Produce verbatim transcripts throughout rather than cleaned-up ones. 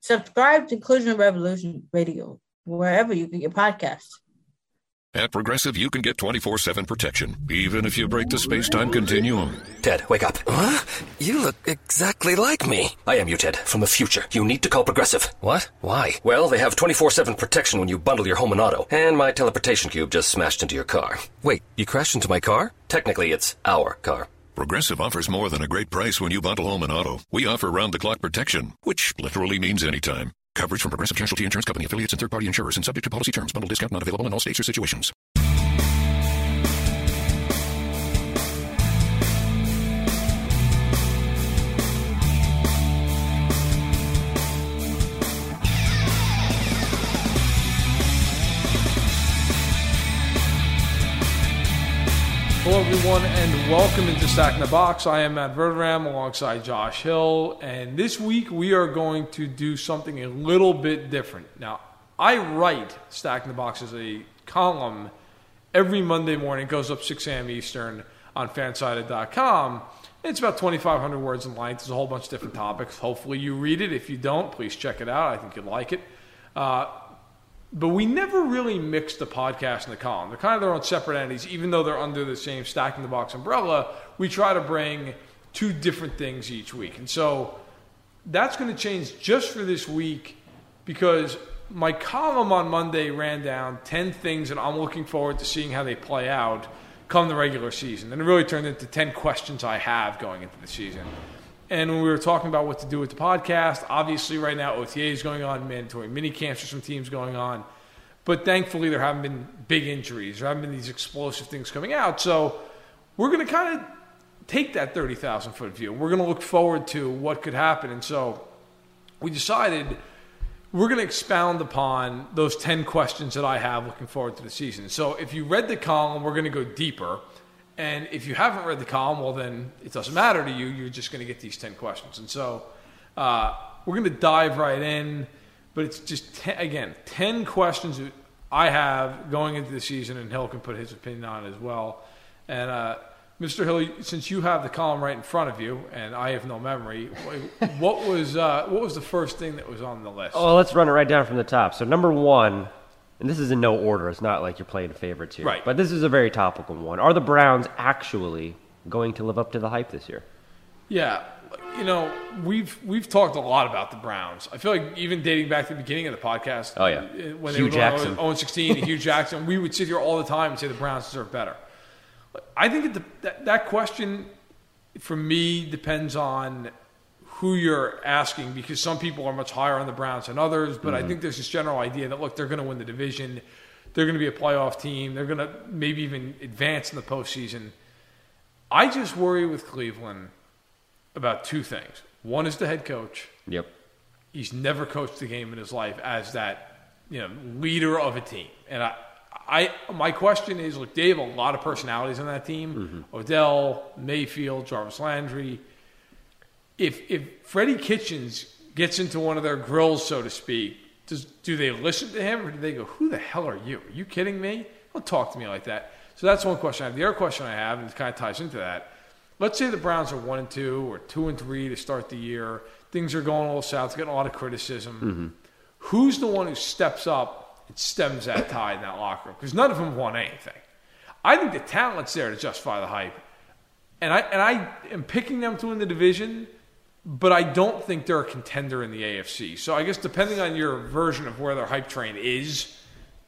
Subscribe to Inclusion Revolution Radio, wherever you get your podcasts. At Progressive, you can get twenty-four seven protection, even if you break the space-time continuum. Ted, wake up. Huh? You look exactly like me. I am you, Ted, from the future. You need to call Progressive. What? Why? Well, they have twenty-four seven protection when you bundle your home and auto. And my teleportation cube just smashed into your car. Wait, you crashed into my car? Technically, it's our car. Progressive offers more than a great price when you bundle home and auto. We offer round-the-clock protection, which literally means anytime. Coverage from Progressive Casualty Insurance Company, affiliates, and third-party insurers, and subject to policy terms. Bundle discount not available in all states or situations. Hello, everyone, and welcome into Stack in the Box. I am Matt Verderam alongside Josh Hill, and this week we are going to do something a little bit different. Now, I write Stack in the Box as a column every Monday morning. It goes up six a.m. Eastern on fansided dot com. It's about twenty-five hundred words in length. There's a whole bunch of different topics. Hopefully you read it. If you don't, please check it out. I think you'd like it. Uh, But we never really mix the podcast and the column. They're kind of their own separate entities, even though they're under the same Stack in the Box umbrella. We try to bring two different things each week. And so that's going to change just for this week, because my column on Monday ran down ten things that I'm looking forward to seeing how they play out come the regular season. And it really turned into ten questions I have going into the season. And when we were talking about what to do with the podcast, obviously right now O T A is going on, mandatory mini camps for some teams going on. But thankfully there haven't been big injuries. There haven't been these explosive things coming out. So we're going to kind of take that thirty thousand foot view. We're going to look forward to what could happen. And so we decided we're going to expound upon those ten questions that I have looking forward to the season. So if you read the column, we're going to go deeper. And if you haven't read the column, well, then it doesn't matter to you. You're just going to get these ten questions. And so uh, we're going to dive right in. But it's just, ten, again, ten questions that I have going into the season, and Hill can put his opinion on as well. And uh, Mister Hill, since you have the column right in front of you, and I have no memory, what was uh, what was the first thing that was on the list? Oh, well, let's run it right down from the top. So number one. And this is in no order. It's not like you're playing favorites here. Right. But this is a very topical one. Are the Browns actually going to live up to the hype this year? Yeah. You know, we've we've talked a lot about the Browns. I feel like even dating back to the beginning of the podcast. Oh, yeah. When Hugh they were going oh and sixteen and Hugh Jackson, we would sit here all the time and say the Browns deserve better. I think that, the, that that question, for me, depends on who you're asking, because some people are much higher on the Browns than others, but mm-hmm. I think there's this general idea that, look, they're going to win the division, they're going to be a playoff team, they're going to maybe even advance in the postseason. I just worry with Cleveland about two things. One is the head coach. Yep. He's never coached the game in his life as that, you know, leader of a team. And I, I my question is, look, they have a lot of personalities on that team. Mm-hmm. Odell, Mayfield, Jarvis Landry. If if Freddie Kitchens gets into one of their grills, so to speak, does, do they listen to him, or do they go, who the hell are you? Are you kidding me? Don't talk to me like that. So that's one question I have. The other question I have, and it kind of ties into that, let's say the Browns are one and two or two and three to start the year. Things are going a little south, getting a lot of criticism. Mm-hmm. Who's the one who steps up and stems that tide in that locker room? Because none of them won anything. I think the talent's there to justify the hype. And I and I am picking them to win the division. but I don't think they're a contender in the A F C. So I guess depending on your version of where their hype train is,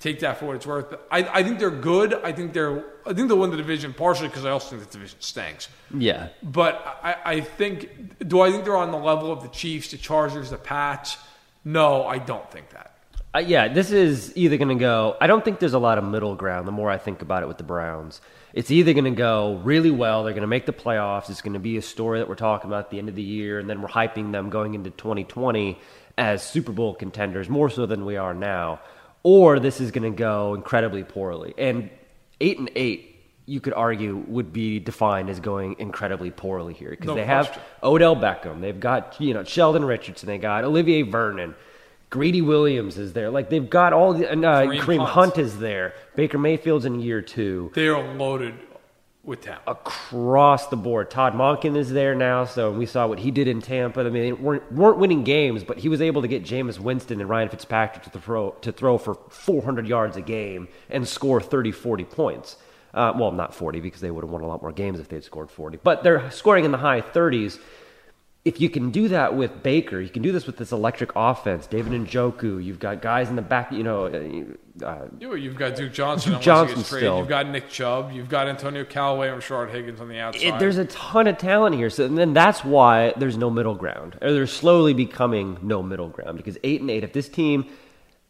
take that for what it's worth. But I, I think they're good. I think they're. I think they'll win the division partially because I also think the division stinks. Yeah. But I, I think. Do I think they're on the level of the Chiefs, the Chargers, the Pats? No, I don't think that. Uh, yeah, this is either going to go. I don't think there's a lot of middle ground. The more I think about it with the Browns, it's either going to go really well. They're going to make the playoffs. It's going to be a story that we're talking about at the end of the year, and then we're hyping them going into twenty twenty as Super Bowl contenders more so than we are now. Or this is going to go incredibly poorly. And eight and eight, you could argue, would be defined as going incredibly poorly here because no they question. have Odell Beckham, they've got you know Sheldon Richardson, they got Olivier Vernon, Greedy Williams is there. Like they've got all the uh, Kareem, Kareem Hunt. Hunt is there. Baker Mayfield's in year two. They are loaded with talent across the board. Todd Monken is there now, so we saw what he did in Tampa. I mean, they weren't, weren't winning games, but he was able to get Jameis Winston and Ryan Fitzpatrick to throw to throw for four hundred yards a game and score thirty, forty points. Uh, well, not forty because they would have won a lot more games if they'd scored forty. But they're scoring in the high thirties. If you can do that with Baker, you can do this with this electric offense. David Njoku, you've got guys in the back, you know. Uh, you've got Duke Johnson. Duke Johnson still. You've got Nick Chubb. You've got Antonio Callaway and Rashard Higgins on the outside. It, there's a ton of talent here. So and then that's why there's no middle ground. Or they're slowly becoming no middle ground. Because eight and eight, if this team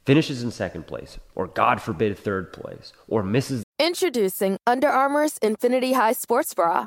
finishes in second place, or God forbid third place, or misses. Introducing Under Armour's Infinity High Sports Bra.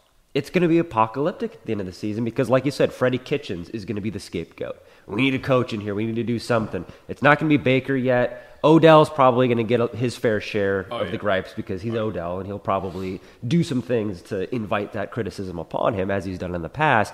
It's going to be apocalyptic at the end of the season because, like you said, Freddie Kitchens is going to be the scapegoat. We need a coach in here. We need to do something. It's not going to be Baker yet. Odell's probably going to get his fair share oh, of yeah. the gripes because he's oh, Odell, and he'll probably do some things to invite that criticism upon him as he's done in the past.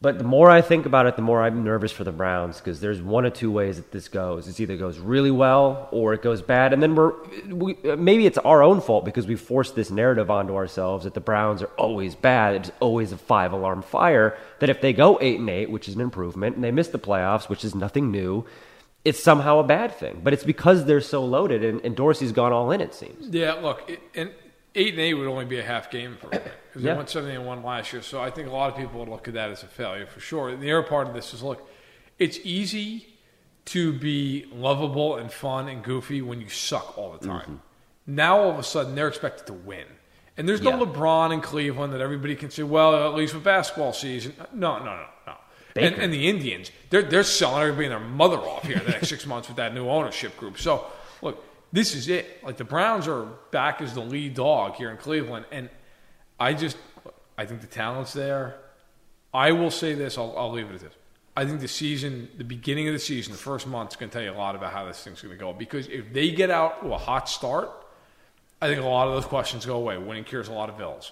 But the more I think about it, the more I'm nervous for the Browns because there's one or two ways that this goes. It either goes really well or it goes bad. And then we're we, maybe it's our own fault because we forced this narrative onto ourselves that the Browns are always bad. It's always a five-alarm fire that if they go eight and eight, which is an improvement, and they miss the playoffs, which is nothing new, it's somehow a bad thing. But it's because they're so loaded, and, and Dorsey's gone all in, it seems. Yeah, look, it, and eight and eight would only be a half game for them. Because yeah. they went seventeen and one last year, so I think a lot of people would look at that as a failure for sure. And the other part of this is, look, it's easy to be lovable and fun and goofy when you suck all the time. Mm-hmm. Now all of a sudden they're expected to win, and there's no yeah. LeBron in Cleveland that everybody can say, well, at least with basketball season. No, no, no, no. And, and the Indians, they're they're selling everybody and their mother off here in the next six months with that new ownership group. So look, this is it. Like the Browns are back as the lead dog here in Cleveland, and I just, I think the talent's there. I will say this, I'll, I'll leave it at this. I think the season, the beginning of the season, the first month's going to tell you a lot about how this thing's going to go. Because if they get out to a hot start, I think a lot of those questions go away. Winning cures a lot of ills.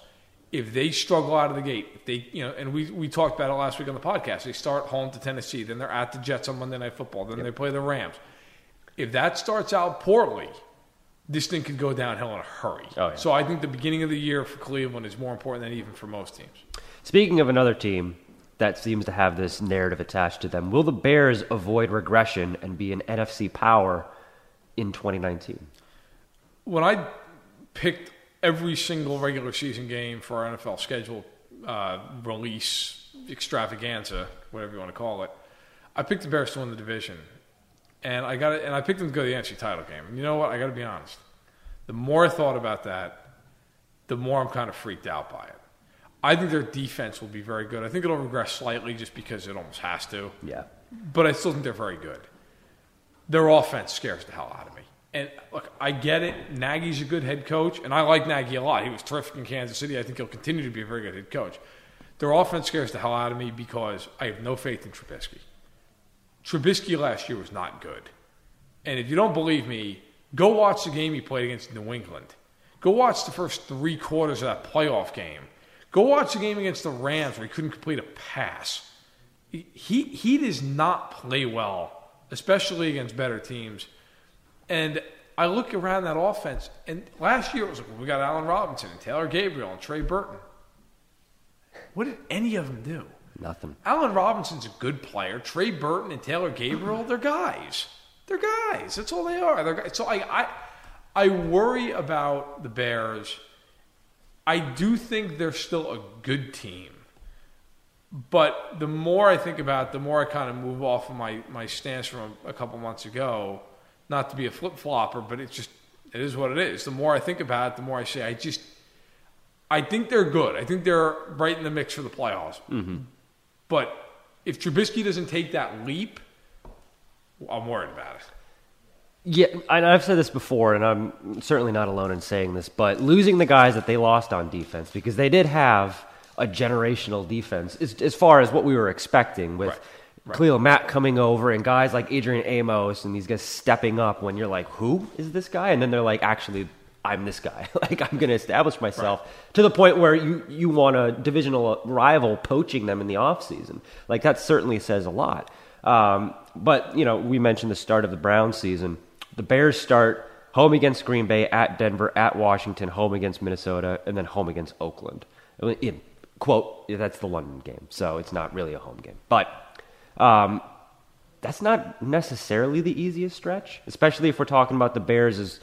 If they struggle out of the gate, if they, you know, and we, we talked about it last week on the podcast. They start home to Tennessee, then they're at the Jets on Monday Night Football, then yep. they play the Rams. If that starts out poorly, this thing could go downhill in a hurry. Oh, yeah. So I think the beginning of the year for Cleveland is more important than even for most teams. Speaking of another team that seems to have this narrative attached to them, will the Bears avoid regression and be an N F C power in twenty nineteen? When I picked every single regular season game for our N F L schedule uh, release extravaganza, whatever you want to call it, I picked the Bears to win the division. And I got it, and I picked them to go to the N F C title game. And you know what? I got to be honest. The more I thought about that, the more I'm kind of freaked out by it. I think their defense will be very good. I think it'll regress slightly just because it almost has to. Yeah. But I still think they're very good. Their offense scares the hell out of me. And look, I get it. Nagy's a good head coach, and I like Nagy a lot. He was terrific in Kansas City. I think he'll continue to be a very good head coach. Their offense scares the hell out of me because I have no faith in Trubisky. Trubisky last year was not good. And if you don't believe me, go watch the game he played against New England. Go watch the first three quarters of that playoff game. Go watch the game against the Rams where he couldn't complete a pass. he he does not play well, especially against better teams. And I look around that offense, and last year it was like, well, we got Allen Robinson and Taylor Gabriel and Trey Burton. What did any of them do? Nothing. Allen Robinson's a good player. Trey Burton and Taylor Gabriel, they're guys. They're guys. That's all they are. They're guys. So I, I, I worry about the Bears. I do think they're still a good team. But the more I think about it, the more I kind of move off of my, my stance from a, a couple months ago. Not to be a flip-flopper, but it's just, it is what it is. The more I think about it, the more I say, I just, I think they're good. I think they're right in the mix for the playoffs. Mm-hmm. But if Trubisky doesn't take that leap, I'm worried about it. Yeah, and I've said this before, and I'm certainly not alone in saying this, but losing the guys that they lost on defense, because they did have a generational defense as, as far as what we were expecting with right. Right. Khalil Mack coming over and guys like Adrian Amos and these guys stepping up when you're like, who is this guy? And then they're like, actually, I'm this guy. Like, I'm going to establish myself right. to the point where you, you want a divisional rival poaching them in the offseason. Like, that certainly says a lot. Um, but, you know, we mentioned the start of the Browns season. The Bears start home against Green Bay, at Denver, at Washington, home against Minnesota, and then home against Oakland. In, quote, that's the London game, so it's not really a home game. But... Um, that's not necessarily the easiest stretch, especially if we're talking about the Bears as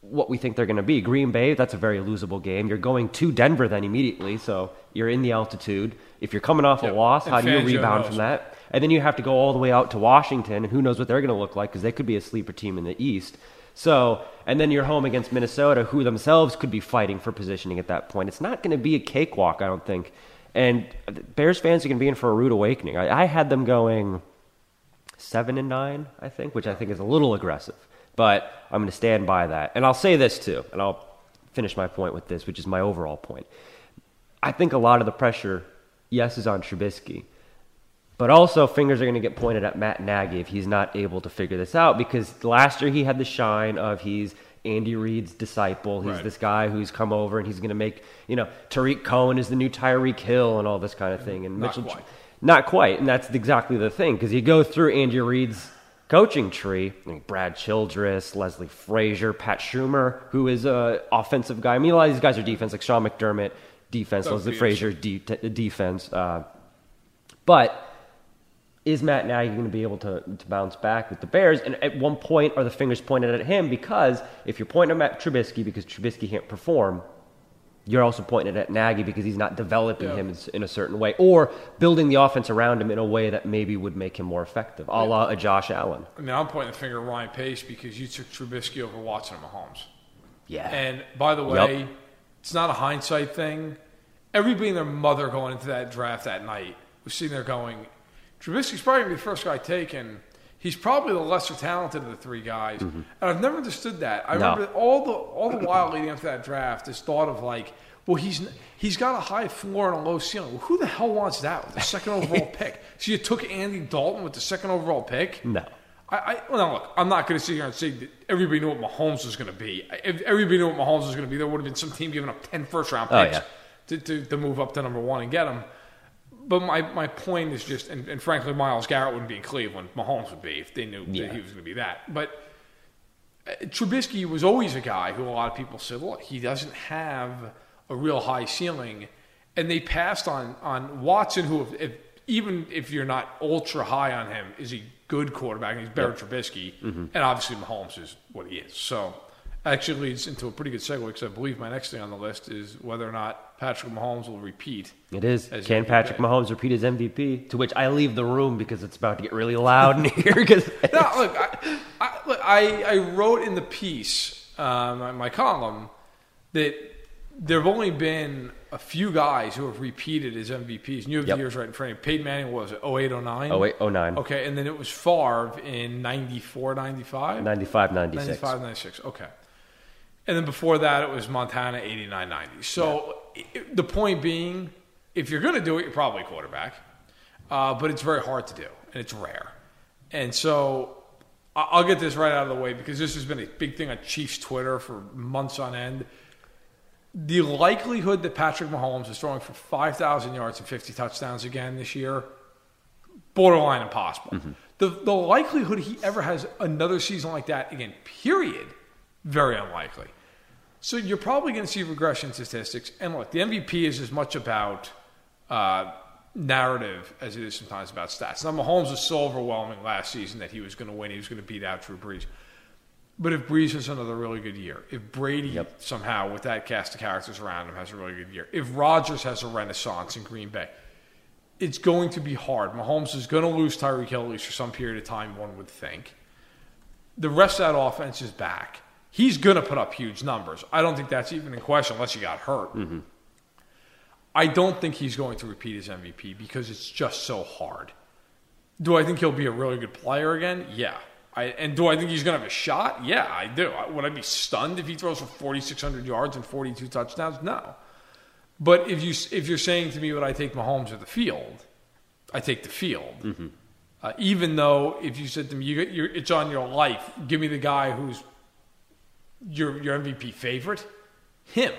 what we think they're going to be. Green Bay, that's a very losable game. You're going to Denver then immediately, so you're in the altitude. If you're coming off yep. a loss, how and do you rebound knows. From that? And then you have to go all the way out to Washington, and who knows what they're going to look like because they could be a sleeper team in the East. So, and then you're home against Minnesota, who themselves could be fighting for positioning at that point. It's not going to be a cakewalk, I don't think. And Bears fans are going to be in for a rude awakening. I, I had them going seven and nine, I think, which I think is a little aggressive. But I'm going to stand by that. And I'll say this, too, and I'll finish my point with this, which is my overall point. I think a lot of the pressure, yes, is on Trubisky. But also, fingers are going to get pointed at Matt Nagy if he's not able to figure this out. Because last year he had the shine of he's... Andy Reid's disciple. He's right. this guy who's come over and he's going to make, you know, Tariq Cohen is the new Tyreek Hill and all this kind of thing. And not Mitchell, quite. Not quite. And that's exactly the thing, because you go through Andy Reid's coaching tree, like Brad Childress, Leslie Frazier, Pat Schumer, who is a offensive guy. I mean, a lot of these guys are defense, like Sean McDermott, defense, Those Leslie Frazier, de- de- defense. Uh, but is Matt Nagy going to be able to, to bounce back with the Bears? And at one point, are the fingers pointed at him? Because if you're pointing at Trubisky because Trubisky can't perform, you're also pointing at Nagy because he's not developing yeah. him in a certain way or building the offense around him in a way that maybe would make him more effective, a la a Josh Allen. I mean, I'm pointing the finger at Ryan Pace because you took Trubisky over Watson and Mahomes. Yeah. And by the way, yep. it's not a hindsight thing. Everybody and their mother going into that draft that night was sitting there going, Trubisky's probably going to be the first guy taken. He's probably the lesser talented of the three guys. Mm-hmm. And I've never understood that. I no. remember all the all the while leading up to that draft, this thought of like, well, he's he's got a high floor and a low ceiling. Well, who the hell wants that with the second overall pick? So you took Andy Dalton with the second overall pick? No. I, I well, now look, I'm not going to sit here and say that everybody knew what Mahomes was going to be. If everybody knew what Mahomes was going to be, there would have been some team giving up ten first-round picks oh, yeah. to, to, to move up to number one and get him. But my, my point is just, and, and frankly, Myles Garrett wouldn't be in Cleveland. Mahomes would be if they knew yeah. that he was going to be that. But uh, Trubisky was always a guy who a lot of people said, look, he doesn't have a real high ceiling. And they passed on, on Watson, who, if, if, even if you're not ultra high on him, is a good quarterback. He's better yep. than Trubisky. Mm-hmm. And obviously Mahomes is what he is. So actually leads into a pretty good segue, because I believe my next thing on the list is whether or not Patrick Mahomes will repeat. It is. Can M V P. Patrick Mahomes repeat his M V P? To which I leave the room because it's about to get really loud in here. no, look, I, I, look I, I wrote in the piece, um, my column, that there have only been a few guys who have repeated as M V Ps. And you have yep. the years right in front of you. Peyton Manning was oh eight, oh nine oh eight, oh nine Okay, and then it was Favre in ninety-four, ninety-five ninety-five, ninety-six ninety-five, ninety-six okay. And then before that, it was Montana, eighty-nine, ninety So yeah. it, the point being, if you're going to do it, you're probably a quarterback. Uh, but it's very hard to do, and it's rare. And so I'll get this right out of the way, because this has been a big thing on Chiefs Twitter for months on end. The likelihood that Patrick Mahomes is throwing for five thousand yards and fifty touchdowns again this year, borderline impossible. Mm-hmm. The the likelihood he ever has another season like that again, period, very unlikely. So you're probably going to see regression statistics. And look, the M V P is as much about uh, narrative as it is sometimes about stats. Now, Mahomes was so overwhelming last season that he was going to win. He was going to beat out Drew Brees. But if Brees has another really good year, if Brady yep. somehow with that cast of characters around him has a really good year, if Rodgers has a renaissance in Green Bay, it's going to be hard. Mahomes is going to lose Tyreek Hill at least for some period of time, one would think. The rest of that offense is back. He's going to put up huge numbers. I don't think that's even in question unless he got hurt. Mm-hmm. I don't think he's going to repeat his M V P because it's just so hard. Do I think he'll be a really good player again? Yeah. I, and do I think he's going to have a shot? Yeah, I do. I, would I be stunned if he throws for forty-six hundred yards and forty-two touchdowns? No. But if, you, if you're saying to me, would I take Mahomes or the field? I take the field. Mm-hmm. Uh, even though if you said to me, you, you're, it's on your life, give me the guy who's your your M V P favorite, him.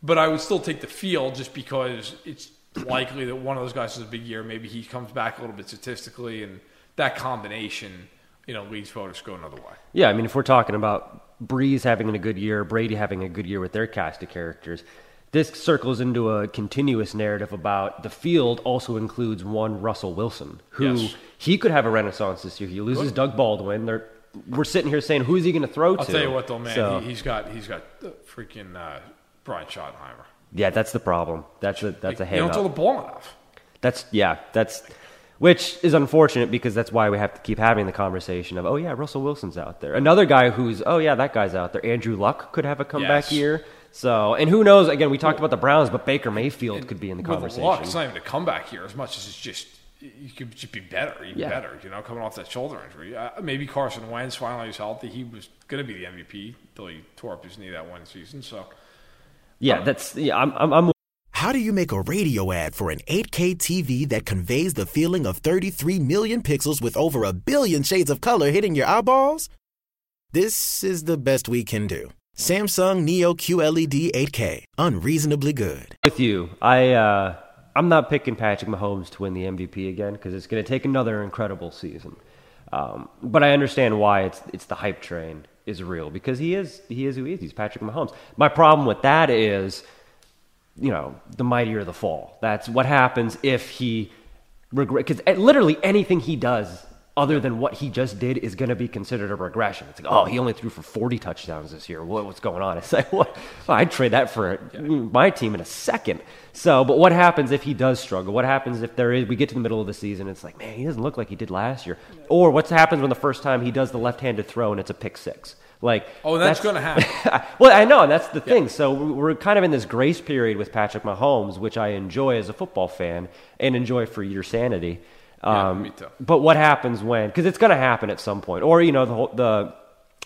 But I would still take the field just because it's likely that one of those guys has a big year. Maybe he comes back a little bit statistically, and that combination, you know, leads voters go another way. Yeah, I mean, if we're talking about Brees having a good year, Brady having a good year with their cast of characters, this circles into a continuous narrative about the field also includes one Russell Wilson, who yes. he could have a renaissance this year. He loses good. Doug Baldwin. They're, we're sitting here saying, who's he going to throw to? I'll tell you what, though, man. So, he, he's got he's got the freaking uh, Brian Schottenheimer. Yeah, that's the problem. That's a that's a hand. You don't throw the ball enough. That's yeah. That's which is unfortunate because that's why we have to keep having the conversation of oh yeah, Russell Wilson's out there. Another guy who's oh yeah, that guy's out there. Andrew Luck could have a comeback yes. year. So, and who knows, again, we talked about the Browns, but Baker Mayfield and could be in the conversation. Luck, it's not even a comeback here as much as it's just, you could just be better, even yeah. better, you know, coming off that shoulder injury. Uh, maybe Carson Wentz finally is healthy. He was going to be the M V P until he tore up his knee that one season, so. Yeah, that's, yeah, I'm, I'm, I'm. How do you make a radio ad for an eight K T V that conveys the feeling of thirty-three million pixels with over a billion shades of color hitting your eyeballs? This is the best we can do. Samsung Neo Q L E D eight K, unreasonably good. With you, I uh, I'm not picking Patrick Mahomes to win the M V P again because it's going to take another incredible season. Um, but I understand why it's it's the hype train is real because he is he is who he is. He's Patrick Mahomes. My problem with that is, you know, the mightier the fall. That's what happens if he regret because literally anything he does other than what he just did is going to be considered a regression. It's like, oh, he only threw for forty touchdowns this year. What, what's going on? It's like, what? Well, I'd trade that for my team in a second. So, but what happens if he does struggle? What happens if there is, we get to the middle of the season, it's like, man, he doesn't look like he did last year. Or what happens when the first time he does the left-handed throw and it's a pick six? Like, oh, that's, that's going to happen. Well, I know, and that's the yeah. thing. So we're kind of in this grace period with Patrick Mahomes, which I enjoy as a football fan and enjoy for your sanity. Um, yeah, but what happens when, because it's going to happen at some point, or, you know, the whole, the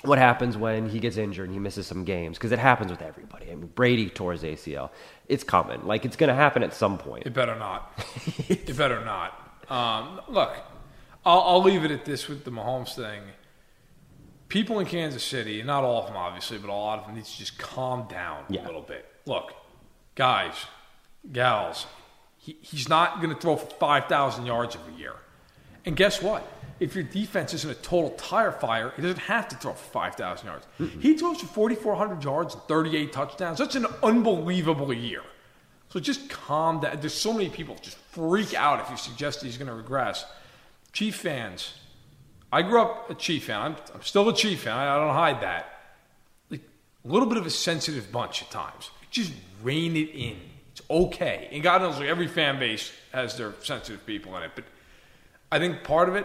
what happens when he gets injured and he misses some games, because it happens with everybody. I mean, Brady tore his A C L. It's coming. Like, it's going to happen at some point. It better not. It better not. Um, look, I'll, I'll leave it at this with the Mahomes thing. People in Kansas City, and not all of them, obviously, but a lot of them need to just calm down yeah. a little bit. Look, guys, gals, He, he's not going to throw for five thousand yards every year. And guess what? If your defense isn't a total tire fire, he doesn't have to throw for five thousand yards. Mm-hmm. He throws for forty-four hundred yards and thirty-eight touchdowns. That's an unbelievable year. So just calm down. There's so many people just freak out if you suggest he's going to regress. Chief fans, I grew up a Chief fan. I'm, I'm still a Chief fan. I, I don't hide that. Like, a little bit of a sensitive bunch at times. Just rein it in. It's okay. And God knows, like, every fan base has their sensitive people in it. But I think part of it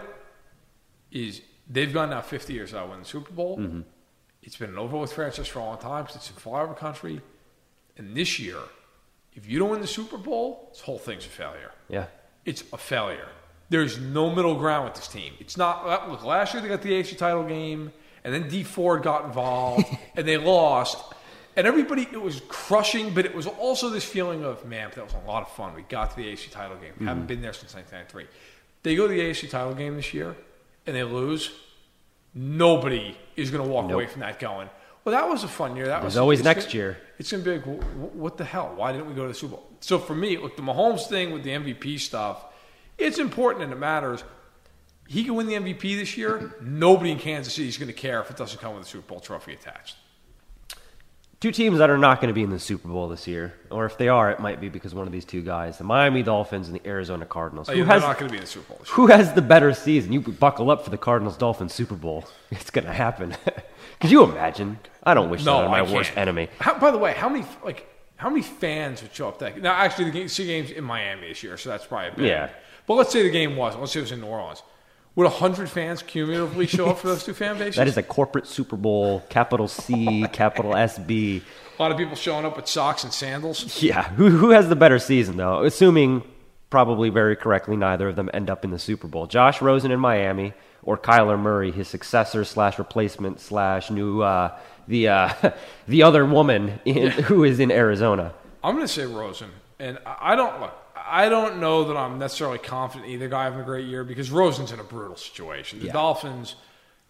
is they've gone now fifty years without winning the Super Bowl. Mm-hmm. It's been an over-with franchise for a long time since it's in flyover country. And this year, if you don't win the Super Bowl, this whole thing's a failure. Yeah. It's a failure. There's no middle ground with this team. It's not – look, last year they got the A F C title game, and then Dee Ford got involved, and they lost – and everybody, it was crushing, but it was also this feeling of, man, that was a lot of fun. We got to the A F C title game. Mm-hmm. Haven't been there since nineteen ninety-three. They go to the A F C title game this year, and they lose. Nobody is going to walk nope. away from that going, well, that was a fun year. That There's was always next gonna, year. It's going to be like, what the hell? Why didn't we go to the Super Bowl? So for me, look, the Mahomes thing with the M V P stuff It's important and it matters. He can win the M V P this year. Nobody in Kansas City is going to care if it doesn't come with a Super Bowl trophy attached. Two teams that are not going to be in the Super Bowl this year, or if they are, it might be because one of these two guys, the Miami Dolphins and the Arizona Cardinals. Oh, who has, not going to be in the Super Bowl this year. Who has the better season? You buckle up for the Cardinals-Dolphins Super Bowl. It's going to happen. Could you imagine? I don't wish no, that on my worst enemy. How, by the way, how many like how many fans would show up that? Now, actually, the game, sea game's in Miami this year, so that's probably a bit. Yeah. But let's say the game wasn't. Let's say it was in New Orleans. Would one hundred fans cumulatively show up for those two fan bases? That is a corporate Super Bowl, capital C, capital S B. A lot of people showing up with socks and sandals. Yeah. Who, who has the better season, though? Assuming, probably very correctly, neither of them end up in the Super Bowl. Josh Rosen in Miami or Kyler Murray, his successor slash replacement slash new, uh, the uh, the other woman in, yeah. who is in Arizona. I'm going to say Rosen. And I don't look. I don't know that I'm necessarily confident either guy having a great year because Rosen's in a brutal situation. The yeah. Dolphins,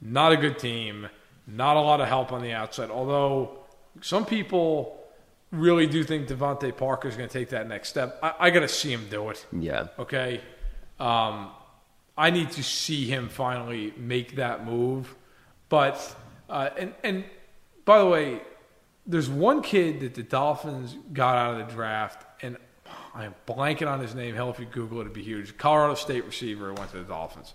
not a good team, not a lot of help on the outside, although some people really do think Devontae Parker's going to take that next step. I, I got to see him do it. Yeah. Okay? Um, I need to see him finally make that move. But, uh, and, and by the way, there's one kid that the Dolphins got out of the draft, and I am blanking on his name. Hell, if you Google it, it'd be huge. Colorado State receiver who went to the Dolphins.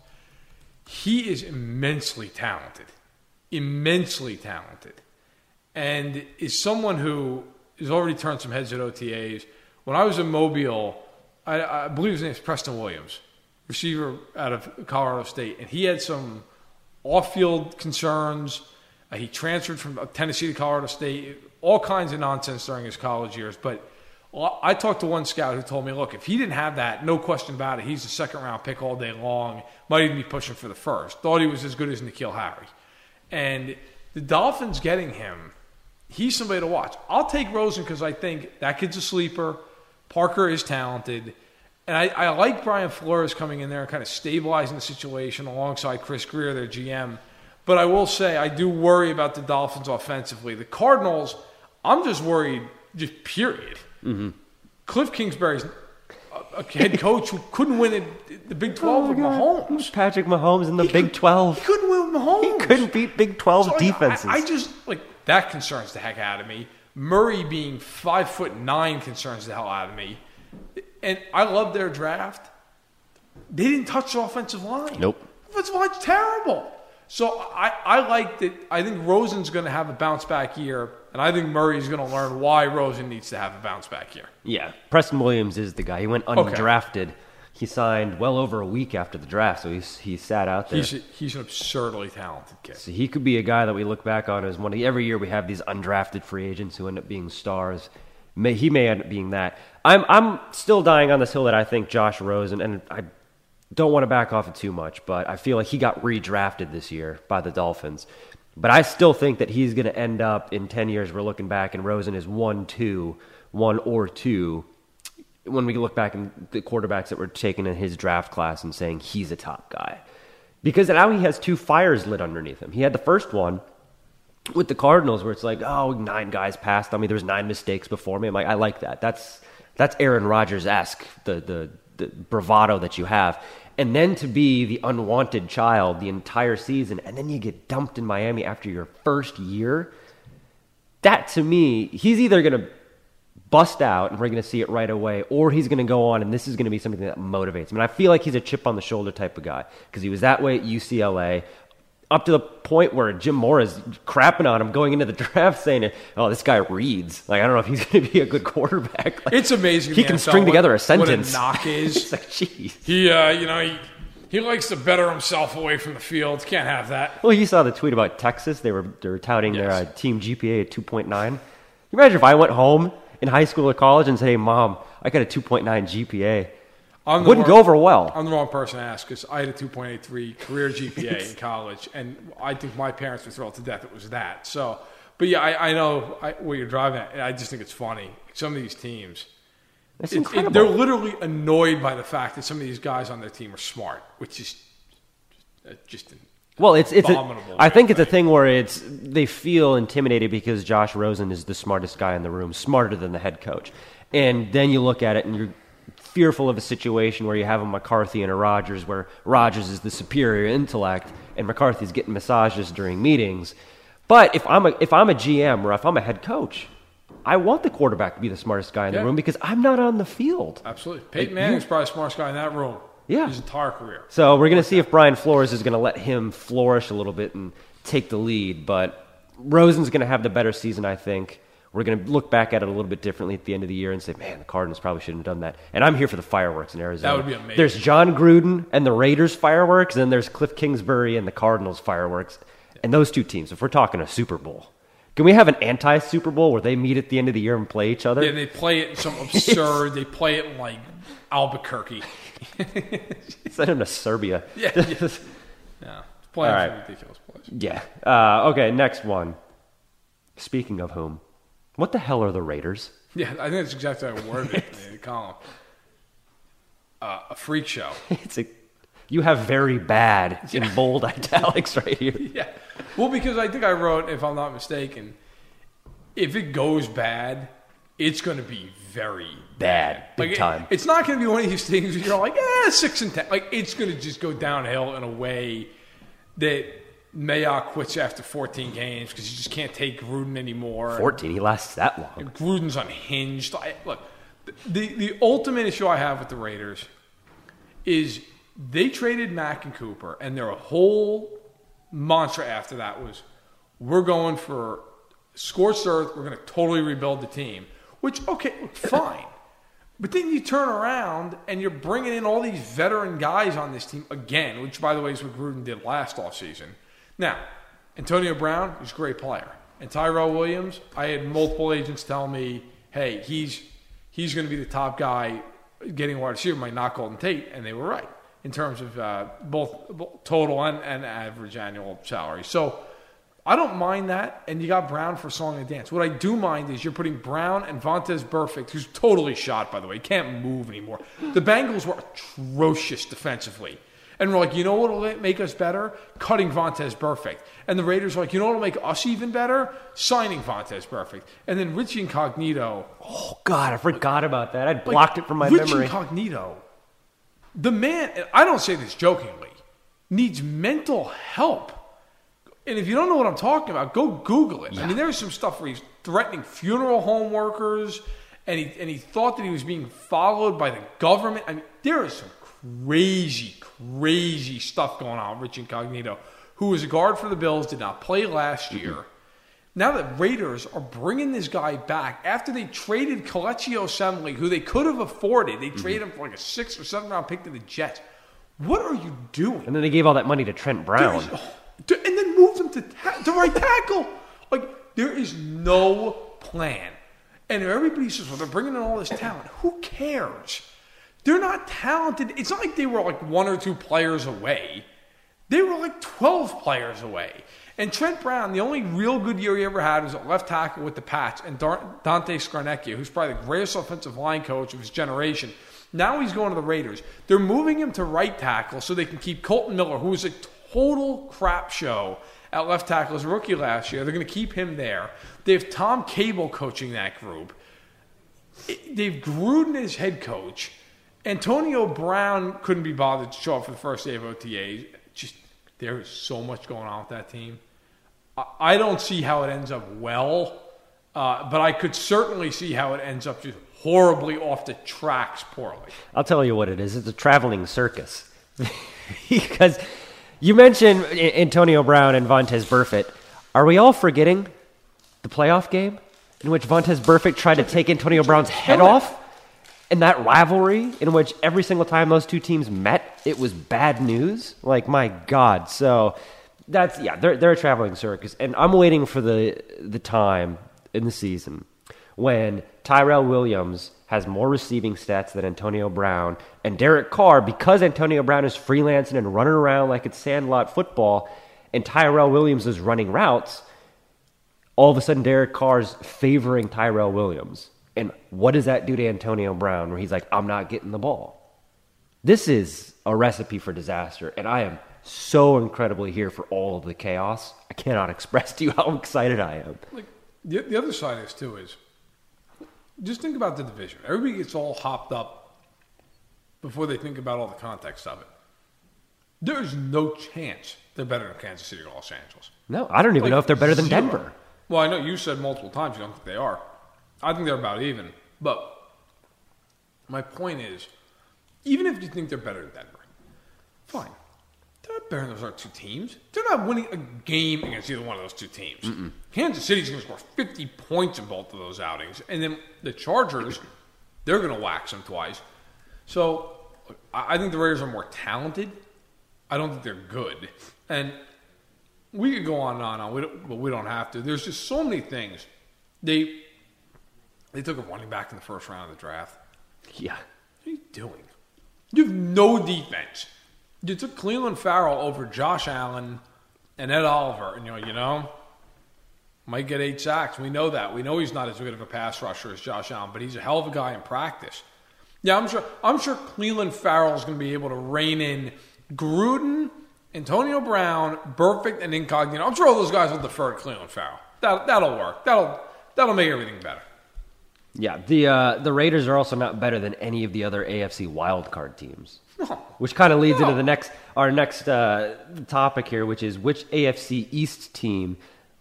He is immensely talented. Immensely talented. And is someone who has already turned some heads at O T As. When I was in Mobile, I, I believe his name is Preston Williams, receiver out of Colorado State. And he had some off-field concerns. Uh, he transferred from Tennessee to Colorado State. All kinds of nonsense during his college years. But I talked to one scout who told me, look, if he didn't have that, no question about it, he's a second-round pick all day long, might even be pushing for the first. Thought he was as good as N'Keal Harry. And the Dolphins getting him, he's somebody to watch. I'll take Rosen because I think that kid's a sleeper. Parker is talented. And I, I like Brian Flores coming in there and kind of stabilizing the situation alongside Chris Grier, their G M. But I will say I do worry about the Dolphins offensively. The Cardinals, I'm just worried, just period. Mm-hmm. Cliff Kingsbury's a head coach who couldn't win the Big twelve oh with God. Mahomes. Patrick Mahomes in the he Big could, twelve. He couldn't win with Mahomes. He couldn't beat Big twelve so defenses. I, I just, like, that concerns the heck out of me. Murray being five foot nine concerns the hell out of me. And I love their draft. They didn't touch the offensive line. Nope. The offensive line's terrible. So I, I like that. I think Rosen's going to have a bounce back year. And I think Murray's going to learn why Rosen needs to have a bounce back year. Yeah. Preston Williams is the guy. He went undrafted. Okay. He signed well over a week after the draft, so he's, he sat out there. He's, a, he's an absurdly talented kid. So he could be a guy that we look back on as one of the, every year we have these undrafted free agents who end up being stars. May, he may end up being that. I'm I'm still dying on this hill that I think Josh Rosen, and I don't want to back off it too much, but I feel like he got redrafted this year by the Dolphins. But I still think that he's going to end up in ten years. We're looking back, and Rosen is one, two, one or two. When we look back at the quarterbacks that were taken in his draft class and saying he's a top guy. Because now he has two fires lit underneath him. He had the first one with the Cardinals where it's like, oh, nine guys passed on me. There was nine mistakes before me. I'm like, I like that. That's that's Aaron Rodgers-esque, the, the, the bravado that you have. And then to be the unwanted child the entire season, and then you get dumped in Miami after your first year, that to me, he's either going to bust out, and we're going to see it right away, or he's going to go on, and this is going to be something that motivates him. And I feel like he's a chip-on-the-shoulder type of guy, because he was that way at U C L A, up to the point where Jim Mora's crapping on him going into the draft saying, oh, this guy reads. Like, I don't know if he's going to be a good quarterback. Like, it's amazing. He can string together a sentence. What a knock is. It's like, geez. He, uh, you know, he, he likes to better himself away from the field. Can't have that. Well, you saw the tweet about Texas. They were they were touting yes. their uh, team G P A at two point nine. Imagine if I went home in high school or college and said, hey, Mom, I got a two point nine G P A. Wouldn't wrong, go over well. I'm the wrong person to ask because I had a two point eight three career G P A in college, and I think my parents were thrilled to death it was that. So, but yeah, I, I know I, what you're driving at, and I just think it's funny. Some of these teams, it, it, they're literally annoyed by the fact that some of these guys on their team are smart, which is just an well, it's it's. A, I think it's a thing where it's they feel intimidated because Josh Rosen is the smartest guy in the room, smarter than the head coach, and then you look at it and you're fearful of a situation where you have a McCarthy and a Rodgers, where Rodgers is the superior intellect and McCarthy's getting massages during meetings. But if I'm a, if I'm a G M or if I'm a head coach, I want the quarterback to be the smartest guy in yeah. the room because I'm not on the field. Absolutely. Peyton Manning is probably the smartest guy in that room. Yeah. His entire career. So we're going to see if Brian Flores is going to let him flourish a little bit and take the lead. But Rosen's going to have the better season, I think. We're going to look back at it a little bit differently at the end of the year and say, man, the Cardinals probably shouldn't have done that. And I'm here for the fireworks in Arizona. That would be amazing. There's John Gruden and the Raiders fireworks, and then there's Cliff Kingsbury and the Cardinals fireworks. And those two teams, if we're talking a Super Bowl, can we have an anti-Super Bowl where they meet at the end of the year and play each other? Yeah, they play it in some absurd, they play it in like Albuquerque. Send them to Serbia. Yeah. yeah. No, it's playing right. some ridiculous plays. Yeah. Uh, okay, next one. Speaking of whom, what the hell are the Raiders? Yeah, I think that's exactly how I worded it in the column. Uh, a freak show. It's a, you have very bad yeah. in bold italics right here. Yeah. Well, because I think I wrote, if I'm not mistaken, if it goes bad, it's going to be very bad. Big like, time. It, it's not going to be one of these things where you're like, eh, six and ten. Like, it's going to just go downhill in a way that Mayock quits after fourteen games because you just can't take Gruden anymore. fourteen? He lasts that long. Gruden's unhinged. I, look, the, the ultimate issue I have with the Raiders is they traded Mack and Cooper, and their whole mantra after that was, we're going for scorched earth. We're going to totally rebuild the team, which, okay, fine. But then you turn around and you're bringing in all these veteran guys on this team again, which, by the way, is what Gruden did last offseason. Now, Antonio Brown is a great player. And Tyrell Williams, I had multiple agents tell me, hey, he's he's going to be the top guy getting wide receiver, might not Golden Tate. And they were right in terms of uh, both, both total and, and average annual salary. So I don't mind that. And you got Brown for Song and Dance. What I do mind is you're putting Brown and Vontaze Burfict, who's totally shot, by the way. He can't move anymore. The Bengals were atrocious defensively. And we're like, you know what will make us better? Cutting Vontaze Burfict. And the Raiders are like, you know what will make us even better? Signing Vontaze Burfict. And then Richie Incognito. Oh, God, I forgot about that. I blocked like, it from my Richie memory. Richie Incognito, the man, and I don't say this jokingly, needs mental help. And if you don't know what I'm talking about, go Google it. Yeah. I mean, there's some stuff where he's threatening funeral home workers, and he, and he thought that he was being followed by the government. I mean, there is some crazy, crazy stuff going on with Rich Incognito, who was a guard for the Bills, did not play last year. Mm-hmm. Now the Raiders are bringing this guy back after they traded Coleccio Assembly, who they could have afforded. They mm-hmm. traded him for like a six or seven round pick to the Jets. What are you doing? And then they gave all that money to Trent Brown. Oh, and then moved him to, ta- to right tackle. Like, there is no plan. And everybody says, well, they're bringing in all this talent. Who cares? They're not talented. It's not like they were like one or two players away. They were like twelve players away. And Trent Brown, the only real good year he ever had was at left tackle with the Pats, and Dante Scarnecchia, who's probably the greatest offensive line coach of his generation. Now he's going to the Raiders. They're moving him to right tackle so they can keep Colton Miller, who was a total crap show at left tackle as a rookie last year. They're going to keep him there. They have Tom Cable coaching that group. They've Gruden as head coach. Antonio Brown couldn't be bothered to show up for the first day of O T A. Just, there is so much going on with that team. I, I don't see how it ends up well, uh, but I could certainly see how it ends up just horribly off the tracks poorly. I'll tell you what it is. It's a traveling circus. Because you mentioned Antonio Brown and Vontaze Burfict. Are we all forgetting the playoff game in which Vontaze Burfict tried to take Antonio Brown's head off? And that rivalry in which every single time those two teams met, it was bad news. Like, my God. So that's, yeah, they're, they're a traveling circus. And I'm waiting for the the time in the season when Tyrell Williams has more receiving stats than Antonio Brown. And Derek Carr, because Antonio Brown is freelancing and running around like it's sandlot football, and Tyrell Williams is running routes, all of a sudden Derek Carr's favoring Tyrell Williams. And what does that do to Antonio Brown where he's like, I'm not getting the ball? This is a recipe for disaster, and I am so incredibly here for all of the chaos. I cannot express to you how excited I am. Like, the, the other side of this, too, is just think about the division. Everybody gets all hopped up before they think about all the context of it. There's no chance they're better than Kansas City or Los Angeles. No, I don't even like, know if they're better than zero. Denver. Well, I know you said multiple times you don't think they are. I think they're about even. But my point is, even if you think they're better than Denver, fine. They're not better than those other two teams. They're not winning a game against either one of those two teams. Mm-mm. Kansas City's going to score fifty points in both of those outings. And then the Chargers, they're going to wax them twice. So I think the Raiders are more talented. I don't think they're good. And we could go on and on, and on we don't, but we don't have to. There's just so many things. They they took a running back in the first round of the draft. Yeah. What are you doing? You have no defense. You took Cleveland Farrell over Josh Allen and Ed Oliver. And, you know, you know, might get eight sacks. We know that. We know he's not as good of a pass rusher as Josh Allen, but he's a hell of a guy in practice. Yeah, I'm sure I'm sure Cleveland Farrell is going to be able to rein in Gruden, Antonio Brown, Burfict, and Incognito. I'm sure all those guys will defer to Cleveland Farrell. That, that'll work. That'll that'll make everything better. Yeah, the uh, the Raiders are also not better than any of the other A F C wildcard teams. No. Which kind of leads no. into the next our next uh, topic here, which is which A F C East team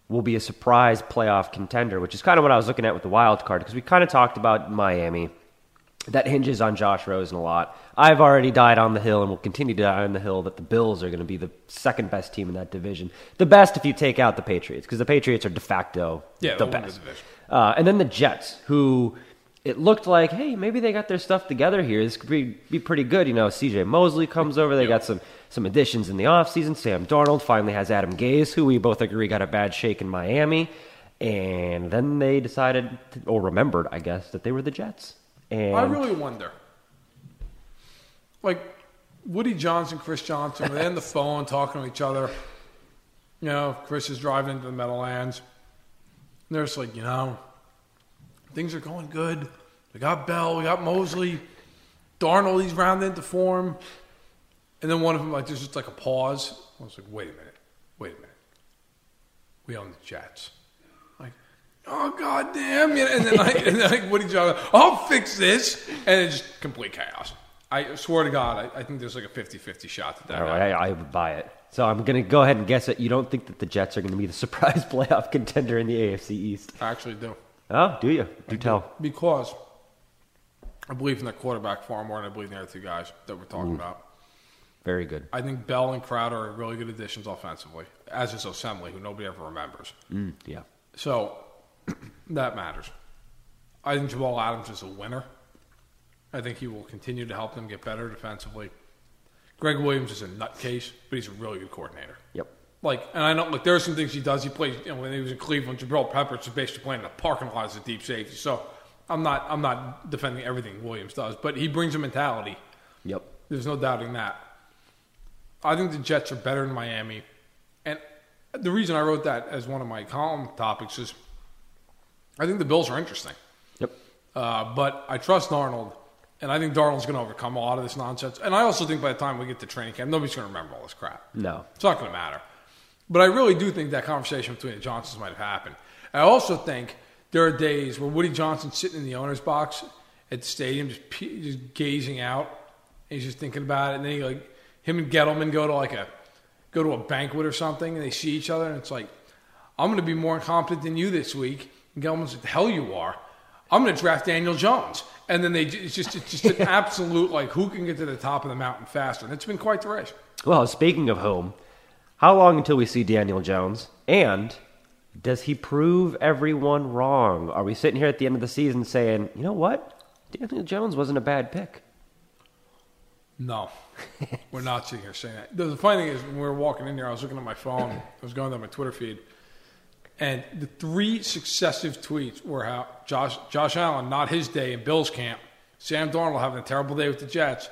will be a surprise playoff contender, which is kind of what I was looking at with the wild card, because we kind of talked about Miami. That hinges on Josh Rosen a lot. I've already died on the hill and will continue to die on the hill that the Bills are going to be the second best team in that division. The best if you take out the Patriots, because the Patriots are de facto yeah, the best. The uh, and then the Jets, who it looked like, hey, maybe they got their stuff together here. This could be, be pretty good. You know, C J Mosley comes over. They yeah. got some, some additions in the offseason. Sam Darnold finally has Adam Gase, who we both agree got a bad shake in Miami. And then they decided, to, or remembered, I guess, that they were the Jets. And I really wonder, like, Woody Johnson, Chris Johnson, were they on the phone talking to each other? You know, Chris is driving into the Meadowlands. And they're just like, you know, things are going good. We got Bell, we got Mosley, Darnold, he's rounded into form. And then one of them, like, there's just like a pause. I was like, wait a minute, wait a minute. We own the Jets. Oh, God damn. You know, and then like, and then like Woody Johnson, I'll fix this. And it's just complete chaos. I swear to God, I, I think there's like a fifty-fifty shot that that right, I, I would buy it. So I'm going to go ahead and guess that you don't think that the Jets are going to be the surprise playoff contender in the A F C East. I actually do. Oh, do you? Do I tell. Do, because I believe in their quarterback far more than I believe in the other two guys that we're talking Ooh. about. Very good. I think Bell and Crowder are really good additions offensively, as is Osemele, who nobody ever remembers. Mm, yeah. So... that matters. I think Jamal Adams is a winner. I think he will continue to help them get better defensively. Greg Williams is a nutcase, but he's a really good coordinator. Yep. Like, and I know, like, there are some things he does. He plays, you know, when he was in Cleveland, Jabril Peppers was basically playing in the parking lot as a deep safety. So I'm not, I'm not defending everything Williams does, but he brings a mentality. Yep. There's no doubting that. I think the Jets are better than Miami, and the reason I wrote that as one of my column topics is, I think the Bills are interesting. Yep. Uh, but I trust Darnold, and I think Darnold's going to overcome a lot of this nonsense. And I also think by the time we get to training camp, nobody's going to remember all this crap. No. It's not going to matter. But I really do think that conversation between the Johnsons might have happened. I also think there are days where Woody Johnson's sitting in the owner's box at the stadium, just, pe- just gazing out, and he's just thinking about it. And then he, like, him and Gettleman go to like a go to a banquet or something, and they see each other, and it's like, I'm going to be more incompetent than you this week. And Gelman's like, the hell you are. I'm going to draft Daniel Jones. And then they it's just it's just an absolute, like, who can get to the top of the mountain faster? And it's been quite the race. Well, speaking of whom, how long until we see Daniel Jones? And does he prove everyone wrong? Are we sitting here at the end of the season saying, you know what? Daniel Jones wasn't a bad pick. No. We're not sitting here saying that. The funny thing is, when we were walking in here, I was looking at my phone. I was going down my Twitter feed. And the three successive tweets were how Josh Josh Allen, not his day in Bills camp, Sam Darnold having a terrible day with the Jets,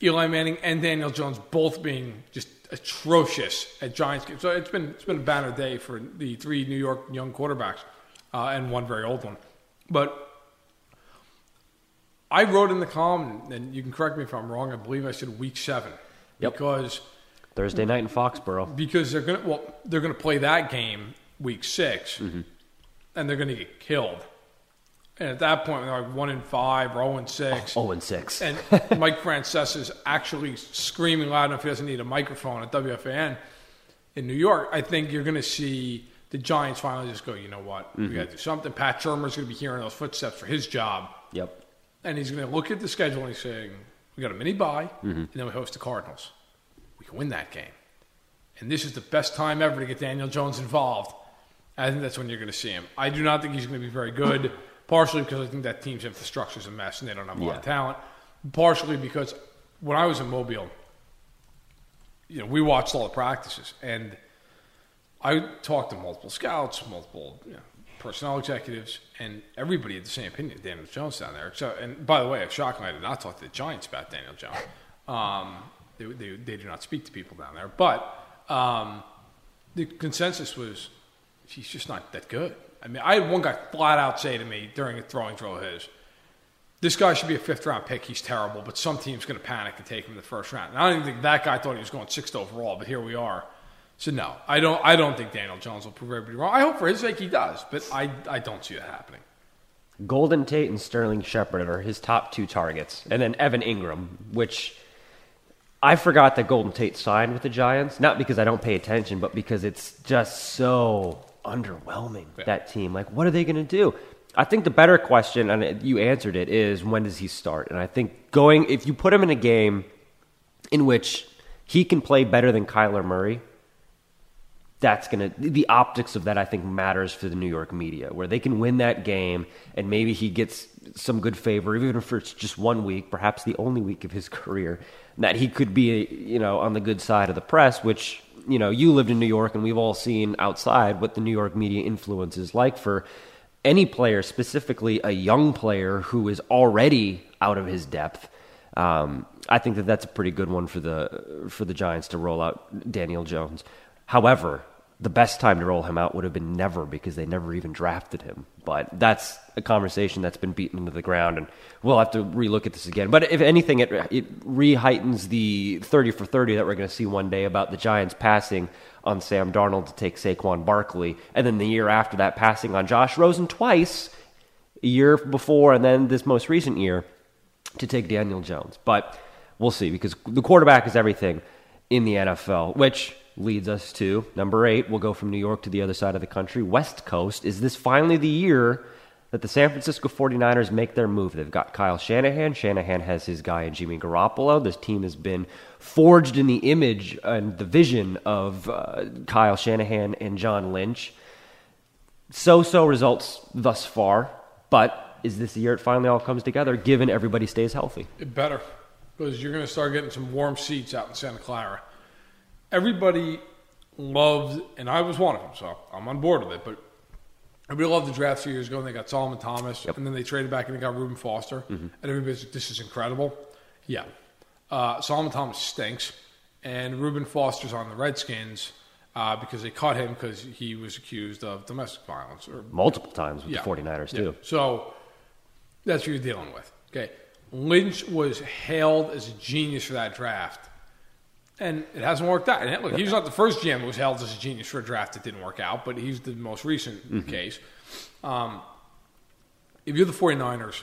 Eli Manning and Daniel Jones both being just atrocious at Giants games. So it's been it's been a banner day for the three New York young quarterbacks uh, and one very old one. But I wrote in the column, and you can correct me if I'm wrong, I believe I said week seven. Yep. Because Thursday night in Foxborough. Because they're gonna well, they're gonna play that game week six, mm-hmm. and they're going to get killed. And at that point, they're like one and five or zero and six. Oh, zero and six. And Mike Francesa is actually screaming loud enough he doesn't need a microphone at W F A N in New York. I think you're going to see the Giants finally just go, you know what, mm-hmm. we got to do something. Pat Shermer's going to be hearing those footsteps for his job. Yep. And he's going to look at the schedule and he's saying, we got a mini bye, mm-hmm. and then we host the Cardinals. We can win that game. And this is the best time ever to get Daniel Jones involved. I think that's when you're going to see him. I do not think he's going to be very good. Partially because I think that team's infrastructure is a mess and they don't have a yeah. lot of talent. Partially because when I was in Mobile, you know, we watched all the practices. And I talked to multiple scouts, multiple you know, personnel executives, and everybody had the same opinion of Daniel Jones down there. So, and by the way, shockingly, I did not talk to the Giants about Daniel Jones. Um, they, they, they do not speak to people down there. But um, the consensus was he's just not that good. I mean, I had one guy flat out say to me during a throwing drill of his, this guy should be a fifth-round pick. He's terrible, but some team's going to panic and take him in the first round. And I don't even think that guy thought he was going sixth overall, but here we are. So, no, I don't I don't think Daniel Jones will prove everybody wrong. I hope for his sake he does, but I, I don't see that happening. Golden Tate and Sterling Shepard are his top two targets, and then Evan Ingram, which I forgot that Golden Tate signed with the Giants, not because I don't pay attention, but because it's just so underwhelming, yeah. that team. Like, what are they going to do? I think the better question, and you answered it, is when does he start? And I think going, if you put him in a game in which he can play better than Kyler Murray, that's going to, the optics of that I think matters for the New York media, where they can win that game and maybe he gets some good favor, even if it's just one week, perhaps the only week of his career, that he could be, you know, on the good side of the press, which, you know, you lived in New York and we've all seen outside what the New York media influence is like for any player, specifically a young player who is already out of his depth. Um, I think that that's a pretty good one for the for the Giants to roll out Daniel Jones. However, the best time to roll him out would have been never, because they never even drafted him. But that's a conversation that's been beaten into the ground, and we'll have to relook at this again. But if anything, it, it re-heightens the thirty for thirty that we're going to see one day about the Giants passing on Sam Darnold to take Saquon Barkley, and then the year after that passing on Josh Rosen twice, a year before, and then this most recent year to take Daniel Jones. But we'll see, because the quarterback is everything in the N F L, which leads us to number eight. We'll go from New York to the other side of the country. West Coast. Is this finally the year that the San Francisco 49ers make their move? They've got Kyle Shanahan. Shanahan has his guy in Jimmy Garoppolo. This team has been forged in the image and the vision of uh, Kyle Shanahan and John Lynch. So-so results thus far, but is this the year it finally all comes together, given everybody stays healthy? It better, because you're going to start getting some warm seats out in Santa Clara. Everybody loved, and I was one of them, so I'm on board with it, but everybody loved the draft two years ago, and they got Solomon Thomas, yep. and then they traded back and they got Reuben Foster, mm-hmm. and everybody's like, this is incredible. Yeah. Uh, Solomon Thomas stinks, and Reuben Foster's on the Redskins uh, because they cut him because he was accused of domestic violence. Or, Multiple you know, times with yeah, the 49ers, yeah. too. So that's what you're dealing with. Okay. Lynch was hailed as a genius for that draft. And it hasn't worked out. And look, he was not the first G M who was hailed as a genius for a draft that didn't work out, but he's the most recent mm-hmm. case. Um, if you're the 49ers,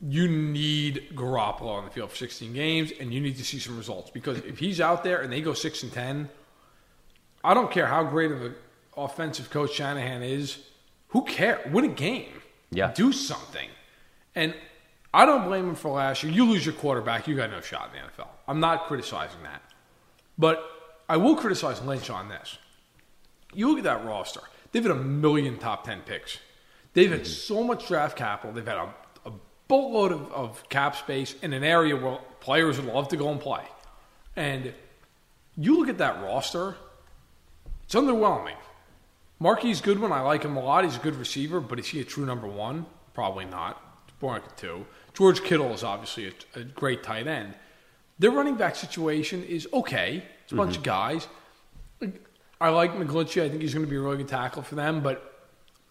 you need Garoppolo on the field for sixteen games, and you need to see some results. Because if he's out there and they go six and ten, I don't care how great of an offensive coach Shanahan is. Who cares? Win a game. Yeah. Do something. And I don't blame him for last year. You lose your quarterback, you got no shot in the N F L. I'm not criticizing that. But I will criticize Lynch on this. You look at that roster. They've had a million top ten picks. They've had so much draft capital. They've had a, a boatload of, of cap space in an area where players would love to go and play. And you look at that roster, it's underwhelming. Marquise Goodwin, I like him a lot. He's a good receiver, but is he a true number one? Probably not. Born at two. George Kittle is obviously a, a great tight end. Their running back situation is okay. It's a bunch mm-hmm. of guys. I like McGlinchey. I think he's going to be a really good tackle for them, but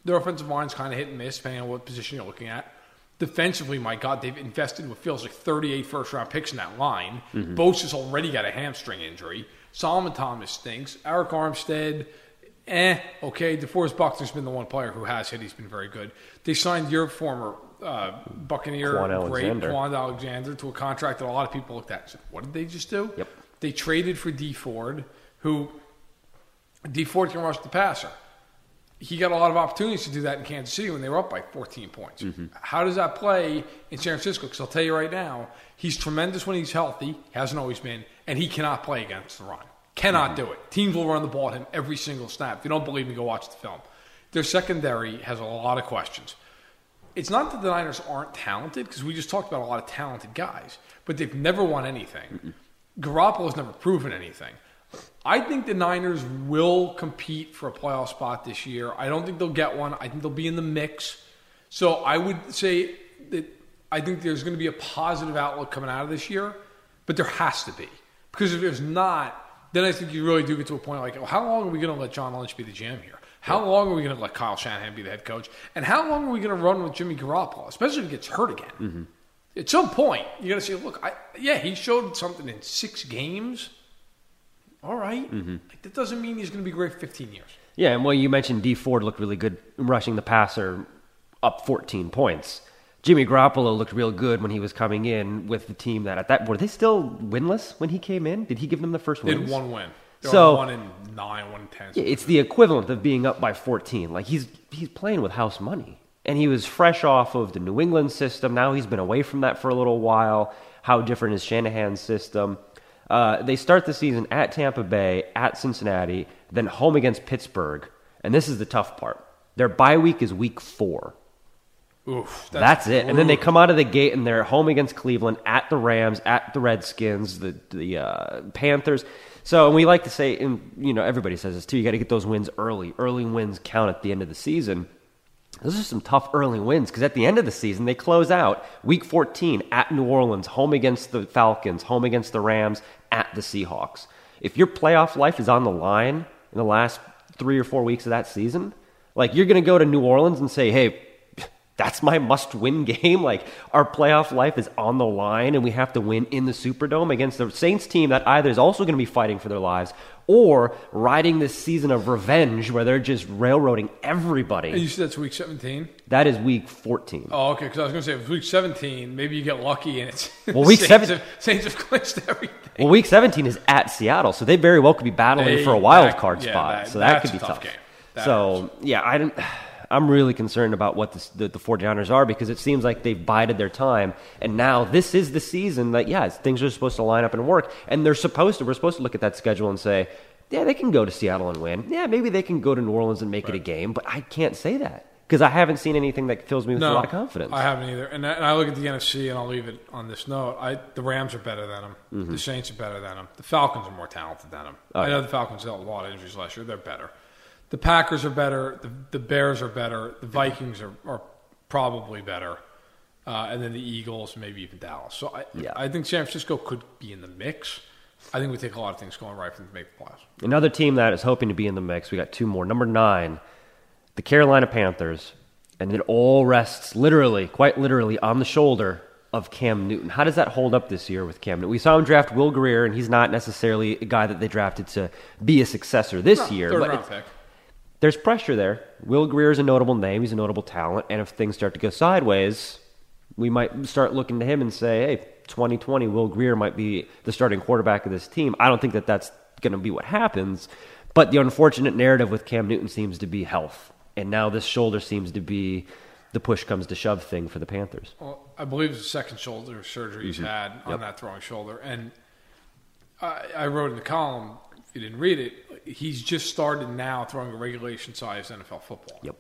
their offensive line's kind of hit and miss, depending on what position you're looking at. Defensively, my God, they've invested what feels like thirty-eight first-round picks in that line. Mm-hmm. Bosa's already got a hamstring injury. Solomon Thomas stinks. Eric Armstead eh, okay. DeForest Buckner's been the one player who has hit. He's been very good. They signed your former uh, Buccaneer, Quan great Alexander. Quan Alexander, to a contract that a lot of people looked at and said, what did they just do? Yep. They traded for Dee Ford, who Dee Ford can rush the passer. He got a lot of opportunities to do that in Kansas City when they were up by fourteen points. Mm-hmm. How does that play in San Francisco? Because I'll tell you right now, he's tremendous when he's healthy, hasn't always been, and he cannot play against the run. Cannot mm-hmm. do it. Teams will run the ball at him every single snap. If you don't believe me, go watch the film. Their secondary has a lot of questions. It's not that the Niners aren't talented, because we just talked about a lot of talented guys, but they've never won anything. Mm-hmm. Garoppolo's never proven anything. I think the Niners will compete for a playoff spot this year. I don't think they'll get one. I think they'll be in the mix. So I would say that I think there's going to be a positive outlook coming out of this year, but there has to be. Because if there's not, then I think you really do get to a point like, oh, how long are we going to let John Lynch be the G M here? How long are we going to let Kyle Shanahan be the head coach? And how long are we going to run with Jimmy Garoppolo, especially if he gets hurt again? Mm-hmm. At some point, you got to say, look, I, yeah, he showed something in six games. All right. Mm-hmm. Like, that doesn't mean he's going to be great for fifteen years. Yeah, and well, you mentioned Dee Ford looked really good rushing the passer up fourteen points. Jimmy Garoppolo looked real good when he was coming in with the team that at that were they still winless when he came in? Did he give them the first win? Did one win. They're so one in nine, one in ten. Yeah, it's the equivalent of being up by fourteen. Like he's he's playing with house money. And he was fresh off of the New England system. Now he's been away from that for a little while. How different is Shanahan's system? Uh, they start the season at Tampa Bay, at Cincinnati, then home against Pittsburgh. And this is the tough part. Their bye week is week four. Oof, that's, that's it. Oof. And then they come out of the gate and they're home against Cleveland, at the Rams, at the Redskins, the the uh, Panthers. So and we like to say, and you know, everybody says this too, you got to get those wins early. Early wins count at the end of the season. Those are some tough early wins because at the end of the season, they close out week fourteen at New Orleans, home against the Falcons, home against the Rams, at the Seahawks. If your playoff life is on the line in the last three or four weeks of that season, like you're going to go to New Orleans and say, hey, that's my must-win game. Like our playoff life is on the line and we have to win in the Superdome against the Saints team that either is also going to be fighting for their lives or riding this season of revenge where they're just railroading everybody. And you said that's week seventeen? That is week fourteen. Oh, okay, because I was going to say if it's week seventeen, maybe you get lucky and it's well, week Saints, seven- have, Saints have clinched everything. Well, week seventeen is at Seattle, so they very well could be battling they, for a wild that, card yeah, spot. That, so that could be tough. tough. Game. So, hurts. yeah, I didn't... I'm really concerned about what the, the, the 49ers are because it seems like they've bided their time. And now this is the season that, yeah, things are supposed to line up and work. And they're supposed to, we're supposed to look at that schedule and say, yeah, they can go to Seattle and win. Yeah, maybe they can go to New Orleans and make right. it a game. But I can't say that because I haven't seen anything that fills me with no, a lot of confidence. I haven't either. And I, and I look at the N F C, and I'll leave it on this note. I, the Rams are better than them. Mm-hmm. The Saints are better than them. The Falcons are more talented than them. Okay. I know the Falcons had a lot of injuries last year. They're better. The Packers are better. The, the Bears are better. The Vikings are, are probably better. Uh, and then the Eagles, maybe even Dallas. So I, yeah. I think San Francisco could be in the mix. I think we take a lot of things going right from the make the playoffs. Another team that is hoping to be in the mix, we got two more. Number nine, the Carolina Panthers. And it all rests literally, quite literally, on the shoulder of Cam Newton. How does that hold up this year with Cam Newton? We saw him draft Will Grier, and he's not necessarily a guy that they drafted to be a successor this no, year. Third but round pick. There's pressure there. Will Grier is a notable name. He's a notable talent. And if things start to go sideways, we might start looking to him and say, hey, twenty twenty, Will Grier might be the starting quarterback of this team. I don't think that that's going to be what happens. But the unfortunate narrative with Cam Newton seems to be health. And now this shoulder seems to be the push comes to shove thing for the Panthers. Well, I believe it's the second shoulder surgery he's mm-hmm. had on yep. that throwing shoulder. And I, I wrote in the column, if you didn't read it, he's just started now throwing a regulation-sized N F L football. Yep.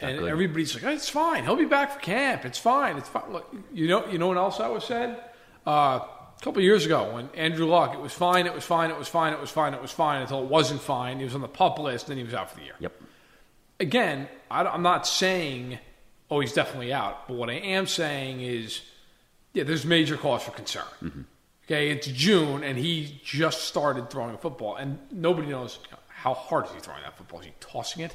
And good. Everybody's like, oh, it's fine. He'll be back for camp. It's fine. It's fine. Look, you know, you know what else that was said? Uh, a couple of years ago when Andrew Luck, it was fine, it was fine, it was fine, it was fine, it was fine until it wasn't fine. He was on the PUP list, then he was out for the year. Yep. Again, I, I'm not saying, oh, he's definitely out. But what I am saying is, yeah, there's major cause for concern. Mm-hmm. Okay, it's June, and he just started throwing a football, and nobody knows how hard is he throwing that football. Is he tossing it?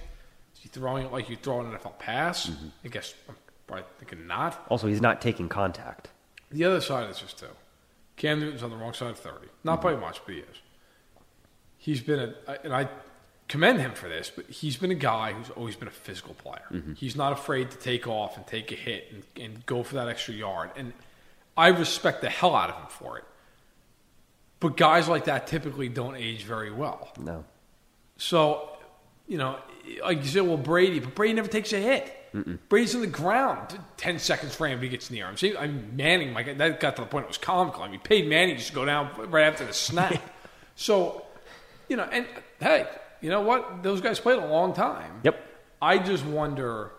Is he throwing it like you throw an N F L pass? Mm-hmm. I guess I'm probably thinking not. Also, he's not taking contact. The other side is this, too. Cam Newton's on the wrong side of thirty. Not mm-hmm. by much, but he is. He's been a – and I commend him for this, but he's been a guy who's always been a physical player. Mm-hmm. He's not afraid to take off and take a hit and, and go for that extra yard. And I respect the hell out of him for it. But guys like that typically don't age very well. No. So, you know, like you said, well, Brady, but Brady never takes a hit. Mm-mm. Brady's on the ground ten seconds for him if he gets near him. See, I mean, Manning, my God, that got to the point it was comical. I mean, Peyton Manning just go down right after the snap. So, you know, and hey, you know what? Those guys played a long time. Yep. I just wonder,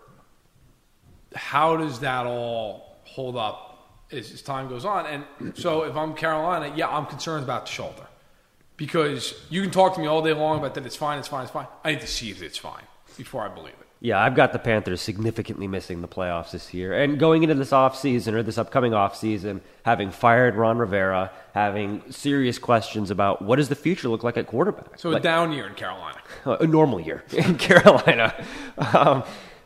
how does that all hold up as, as time goes on? And so if I'm Carolina, yeah, I'm concerned about the shoulder. Because you can talk to me all day long about that it's fine, it's fine, it's fine. I need to see if it's fine before I believe it. Yeah, I've got the Panthers significantly missing the playoffs this year. And going into this offseason, or this upcoming offseason, having fired Ron Rivera, having serious questions about what does the future look like at quarterback. So like, a down year in Carolina. A normal year in Carolina. Um,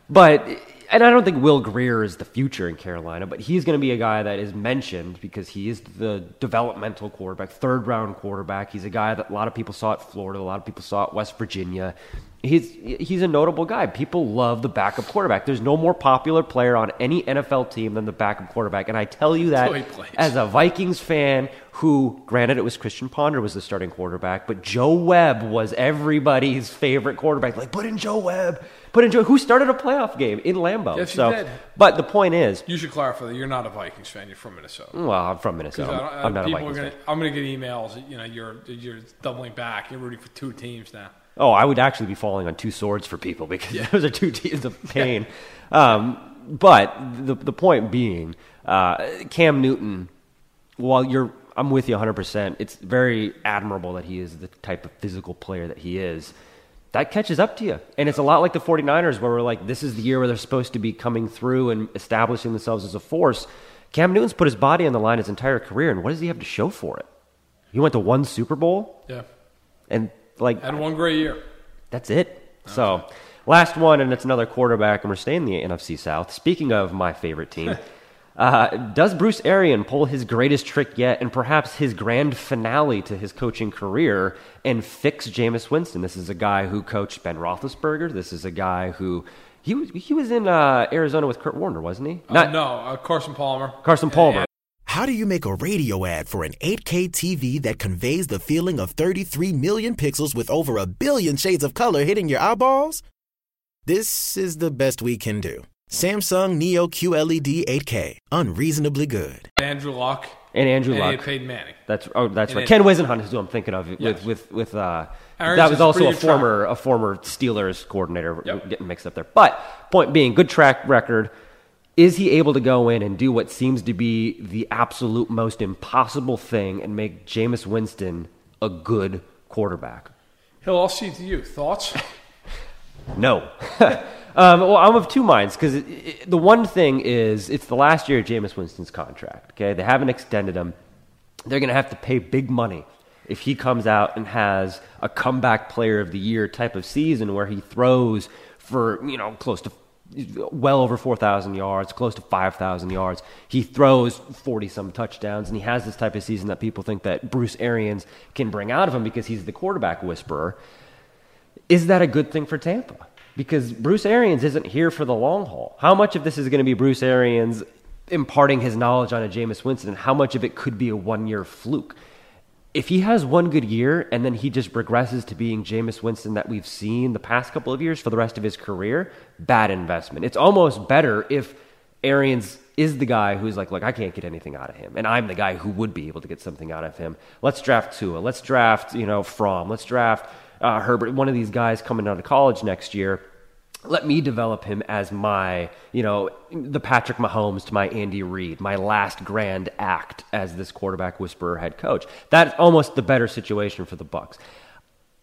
but, and I don't think Will Grier is the future in Carolina, but he's going to be a guy that is mentioned because he is the developmental quarterback, third-round quarterback. He's a guy that a lot of people saw at Florida, a lot of people saw at West Virginia. He's he's a notable guy. People love the backup quarterback. There's no more popular player on any N F L team than the backup quarterback. And I tell you that as a Vikings fan who, granted it was Christian Ponder was the starting quarterback, but Joe Webb was everybody's favorite quarterback. Like, put in Joe Webb. Put in Joe Who started a playoff game in Lambeau. Yes, so, you did. But the point is... You should clarify that you're not a Vikings fan. You're from Minnesota. Well, I'm from Minnesota. I'm, I, I'm not a Vikings gonna, fan. I'm going to get emails. You know, you're, you're doubling back. You're rooting for two teams now. Oh, I would actually be falling on two swords for people because yeah. those are two teams of pain. Yeah. Um, but the the point being, uh, Cam Newton, while you're, I'm with you one hundred percent, it's very admirable that he is the type of physical player that he is. That catches up to you. And it's a lot like the 49ers where we're like, this is the year where they're supposed to be coming through and establishing themselves as a force. Cam Newton's put his body on the line his entire career, and what does he have to show for it? He went to one Super Bowl? Yeah. And... Like, had one great year. That's it. Okay. So, last one, and it's another quarterback, and we're staying in the N F C South. Speaking of my favorite team, uh, does Bruce Arians pull his greatest trick yet and perhaps his grand finale to his coaching career and fix Jameis Winston? This is a guy who coached Ben Roethlisberger. This is a guy who... He was, he was in uh, Arizona with Kurt Warner, wasn't he? Not, uh, no, uh, Carson Palmer. Carson Palmer. Yeah, yeah. How do you make a radio ad for an eight K T V that conveys the feeling of thirty-three million pixels with over a billion shades of color hitting your eyeballs? This is the best we can do. Samsung Neo Q L E D eight K. Unreasonably good. Andrew Luck. And Andrew and Luck. And Peyton Manning. That's, oh, that's right. Ken Wisenhunt is who I'm thinking of. Yes. With, with, with, uh, that was also a former, a former Steelers coordinator. Yep. Getting mixed up there. But point being, good track record. Is he able to go in and do what seems to be the absolute most impossible thing and make Jameis Winston a good quarterback? Hill, I'll see to you. Thoughts? No. um, well, I'm of two minds because the one thing is it's the last year of Jameis Winston's contract. Okay, they haven't extended him. They're going to have to pay big money if he comes out and has a comeback player of the year type of season where he throws for, you know, close to well over four thousand yards, close to five thousand yards. He throws forty-some touchdowns, and he has this type of season that people think that Bruce Arians can bring out of him because he's the quarterback whisperer. Is that a good thing for Tampa? Because Bruce Arians isn't here for the long haul. How much of this is going to be Bruce Arians imparting his knowledge on a Jameis Winston, and how much of it could be a one-year fluke? If he has one good year and then he just regresses to being Jameis Winston that we've seen the past couple of years for the rest of his career, bad investment. It's almost better if Arians is the guy who's like, look, I can't get anything out of him, and I'm the guy who would be able to get something out of him. Let's draft Tua. Let's draft, you know, Fromm. Let's draft uh, Herbert, one of these guys coming out of college next year. Let me develop him as my, you know, the Patrick Mahomes to my Andy Reid, my last grand act as this quarterback whisperer head coach. That's almost the better situation for the Bucs.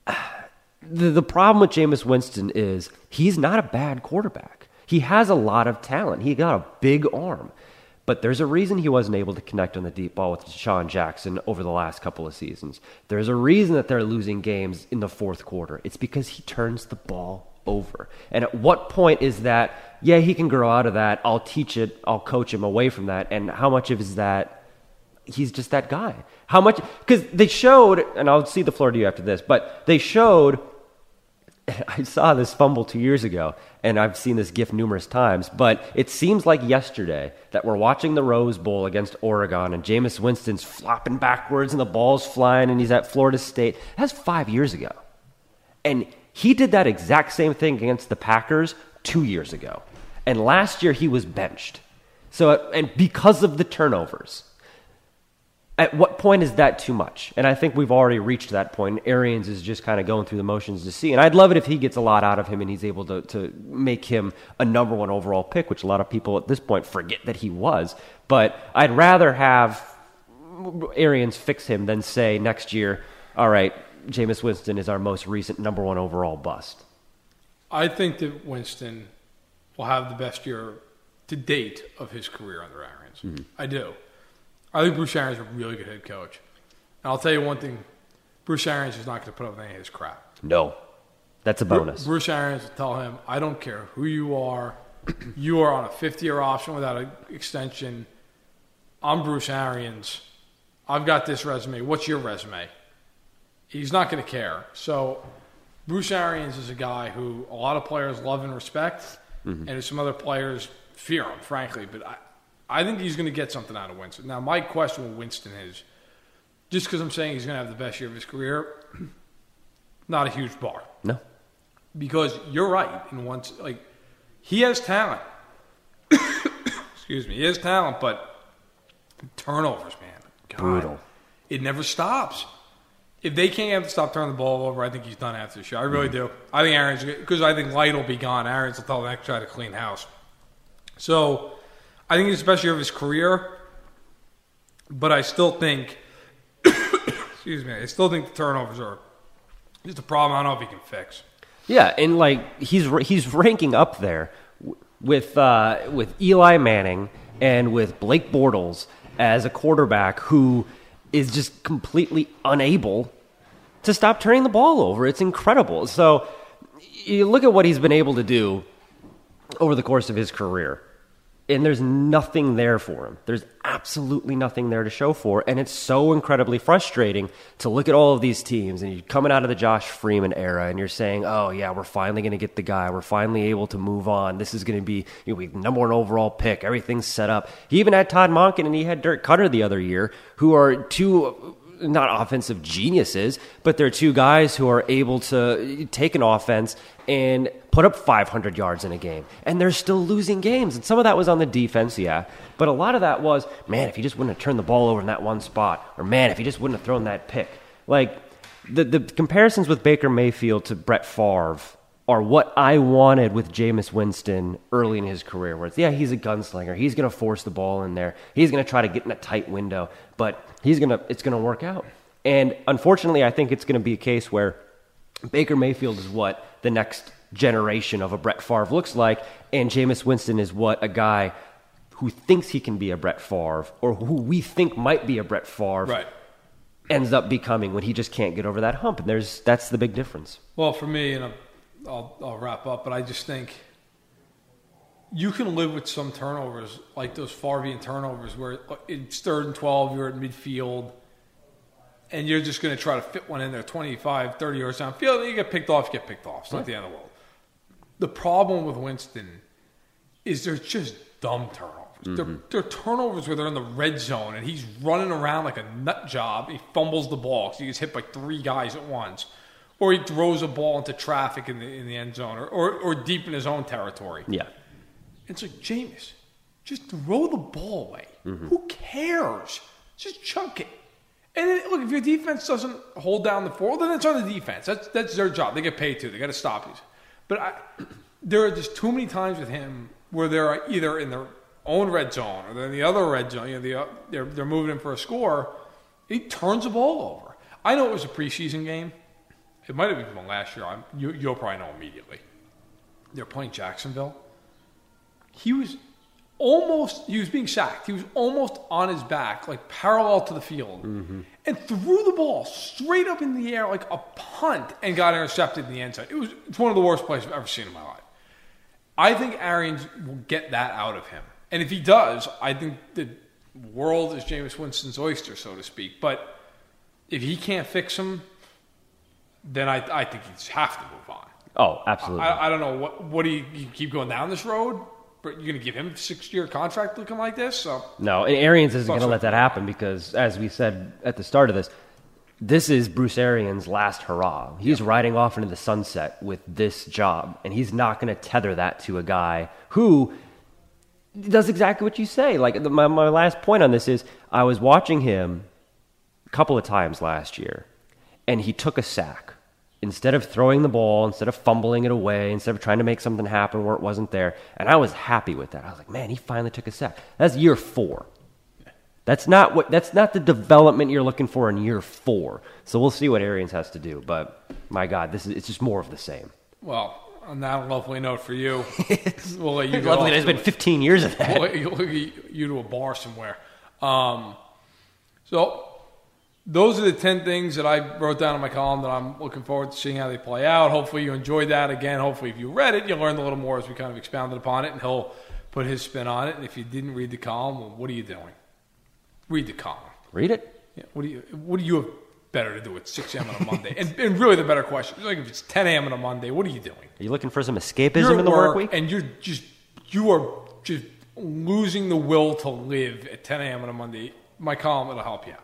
The, the problem with Jameis Winston is he's not a bad quarterback. He has a lot of talent. He got a big arm. But there's a reason he wasn't able to connect on the deep ball with Deshaun Jackson over the last couple of seasons. There's a reason that they're losing games in the fourth quarter. It's because he turns the ball over. And at what point is that, yeah, he can grow out of that, I'll teach it, I'll coach him away from that, and how much of is that he's just that guy? How much, because they showed, and I'll see the floor to you after this, but they showed I saw this fumble two years ago, and I've seen this gif numerous times, but it seems like yesterday that we're watching the Rose Bowl against Oregon, and Jameis Winston's flopping backwards, and the ball's flying, and he's at Florida State. That's five years ago. And he did that exact same thing against the Packers two years ago. And last year, he was benched. So, and because of the turnovers. At what point is that too much? And I think we've already reached that point. Arians is just kind of going through the motions to see. And I'd love it if he gets a lot out of him and he's able to, to make him a number one overall pick, which a lot of people at this point forget that he was. But I'd rather have Arians fix him than say next year, all right, Jameis Winston is our most recent number one overall bust. I think that Winston will have the best year to date of his career under Arians. Mm-hmm. I do. I think Bruce Arians is a really good head coach. And I'll tell you one thing. Bruce Arians is not going to put up with any of his crap. No. That's a bonus. Bruce Arians will tell him, I don't care who you are. You are on a fifty-year option without an extension. I'm Bruce Arians. I've got this resume. What's your resume? He's not going to care. So Bruce Arians is a guy who a lot of players love and respect. Mm-hmm. And some other players fear him, frankly. But I... I think he's going to get something out of Winston. Now, my question with Winston is, just because I'm saying he's going to have the best year of his career, not a huge bar. No. Because you're right. In one, like, he has talent. Excuse me. He has talent, but turnovers, man. God. Brutal. It never stops. If they can't have to stop turning the ball over, I think he's done after the show. I really mm-hmm. do. I think Arians, because I think Light will be gone. Arians will tell the next guy to clean house. So... I think it's the best year of his career, but I still think, excuse me, I still think the turnovers are just a problem I don't know if he can fix. Yeah, and like he's he's ranking up there with uh, with Eli Manning and with Blake Bortles as a quarterback who is just completely unable to stop turning the ball over. It's incredible. So you look at what he's been able to do over the course of his career. And there's nothing there for him. There's absolutely nothing there to show for. And it's so incredibly frustrating to look at all of these teams. And you're coming out of the Josh Freeman era. And you're saying, oh, yeah, we're finally going to get the guy. We're finally able to move on. This is going to be, you know, we number one overall pick. Everything's set up. He even had Todd Monken and he had Dirk Cutter the other year, who are two, not offensive geniuses, but they're two guys who are able to take an offense and put up five hundred yards in a game, and they're still losing games. And some of that was on the defense, yeah, but a lot of that was, man, if he just wouldn't have turned the ball over in that one spot, or man, if he just wouldn't have thrown that pick. Like, the, the comparisons with Baker Mayfield to Brett Favre are what I wanted with Jameis Winston early in his career, where it's, yeah, he's a gunslinger. He's going to force the ball in there. He's going to try to get in a tight window, but he's going to, it's going to work out. And unfortunately, I think it's going to be a case where Baker Mayfield is what the next generation of a Brett Favre looks like, and Jameis Winston is what a guy who thinks he can be a Brett Favre, or who we think might be a Brett Favre, right, ends up becoming when he just can't get over that hump. And there's that's the big difference. Well, for me, and I'll, I'll wrap up, but I just think you can live with some turnovers, like those Favrean turnovers, where it's third and twelve, you're at midfield, and you're just going to try to fit one in there, twenty-five, thirty yards downfield, you get picked off, you get picked off. It's not the end of the world. The problem with Winston is they're just dumb turnovers. Mm-hmm. They're, they're turnovers where they're in the red zone, and he's running around like a nut job. He fumbles the ball because he gets hit by three guys at once. Or he throws a ball into traffic in the in the end zone, or, or, or deep in his own territory. Yeah. It's like, Jameis, just throw the ball away. Mm-hmm. Who cares? Just chunk it. And then, look, if your defense doesn't hold down the four, then it's on the defense. That's that's their job. They get paid to. They got to stop these. But I, there are just too many times with him where they're either in their own red zone or they're in the other red zone. You know, the, uh, they're they're moving in for a score. He turns the ball over. I know it was a preseason game. It might have been from last year. I'm, you, you'll probably know immediately. They're playing Jacksonville. He was almost, he was being sacked. He was almost on his back, like parallel to the field, mm-hmm. and threw the ball straight up in the air like a punt and got intercepted in the end zone. It was it's one of the worst plays I've ever seen in my life. I think Arians will get that out of him. And if he does, I think the world is Jameis Winston's oyster, so to speak. But if he can't fix him, then I, I think you just have to move on. Oh, absolutely. I, I don't know. What What do you, you keep going down this road? But you're going to give him a six-year contract looking like this? So no, and Arians isn't going to let that happen because, as we said at the start of this, this is Bruce Arians' last hurrah. He's yeah. riding off into the sunset with this job, and he's not going to tether that to a guy who does exactly what you say. Like, the, my, my last point on this is I was watching him a couple of times last year, and he took a sack. Instead of throwing the ball, instead of fumbling it away, instead of trying to make something happen where it wasn't there. And I was happy with that. I was like, man, he finally took a sack. That's year four. That's not what. That's not the development you're looking for in year four. So we'll see what Arians has to do. But, my God, this is it's just more of the same. Well, on that lovely note for you, we'll let you go. Lovely, it's been fifteen years of that. We'll let you, we'll get you to a bar somewhere. Um, so... Those are the ten things that I wrote down in my column that I'm looking forward to seeing how they play out. Hopefully you enjoyed that. Again, hopefully if you read it, you learned a little more as we kind of expounded upon it, and he'll put his spin on it. And if you didn't read the column, well, what are you doing? Read the column. Read it. Yeah. What do you What do you have better to do at six a.m. on a Monday? and, and really the better question, like if it's ten a.m. on a Monday, what are you doing? Are you looking for some escapism you're in the work, work week? And you're just you are just losing the will to live at ten a.m. on a Monday. My column, it'll help you out.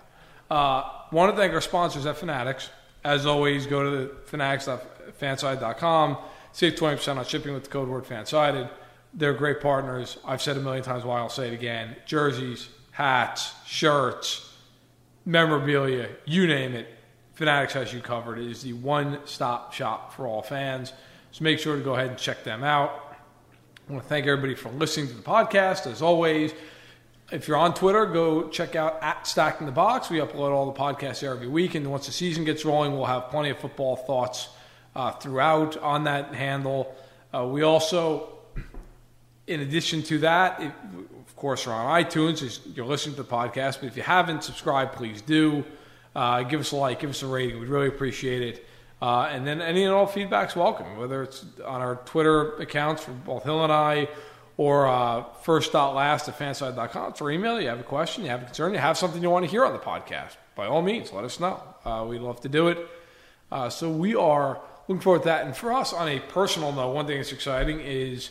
Uh, want to thank our sponsors at Fanatics. As always, go to the fanatics dot fansided dot com. Save twenty percent on shipping with the code word fansided. They're great partners. I've said a million times why I'll say it again. Jerseys, hats, shirts, memorabilia, you name it. Fanatics has you covered. It is the one-stop shop for all fans. So make sure to go ahead and check them out. I want to thank everybody for listening to the podcast. As always, if you're on Twitter, go check out at Stack in the Box. We upload all the podcasts there every week. And once the season gets rolling, we'll have plenty of football thoughts uh, throughout on that handle. Uh, we also, in addition to that, it, of course, we're on iTunes. You're listening to the podcast. But if you haven't subscribed, please do. Uh, give us a like. Give us a rating. We'd really appreciate it. Uh, and then any and all feedback's welcome, whether it's on our Twitter accounts for both Hill and I, or uh, first.last at fanside dot com for email. You have a question, you have a concern, you have something you want to hear on the podcast. By all means, let us know. Uh, we'd love to do it. Uh, so we are looking forward to that. And for us, on a personal note, one thing that's exciting is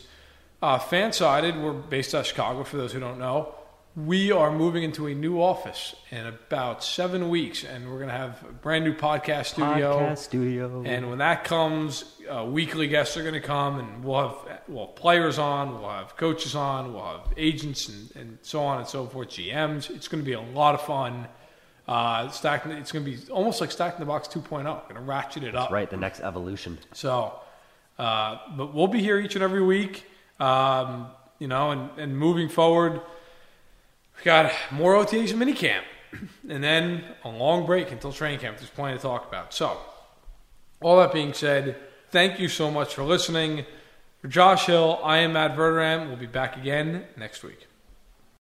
uh, Fansided, we're based out of Chicago, for those who don't know. We are moving into a new office in about seven weeks, and we're going to have a brand new podcast studio. Podcast studio. And when that comes, uh, weekly guests are going to come, and we'll have we'll have players on, we'll have coaches on, we'll have agents and, and so on and so forth, G Ms. It's going to be a lot of fun. Uh, stacking, it's going to be almost like Stacking the Box two point oh. We're going to ratchet it up. That's right, the next evolution. So, uh, but we'll be here each and every week, um, you know, and, and moving forward. Got more O T As and minicamp, and then a long break until training camp. There's plenty to talk about. So, all that being said, thank you so much for listening. For Josh Hill, I am Matt Verderam. We'll be back again next week.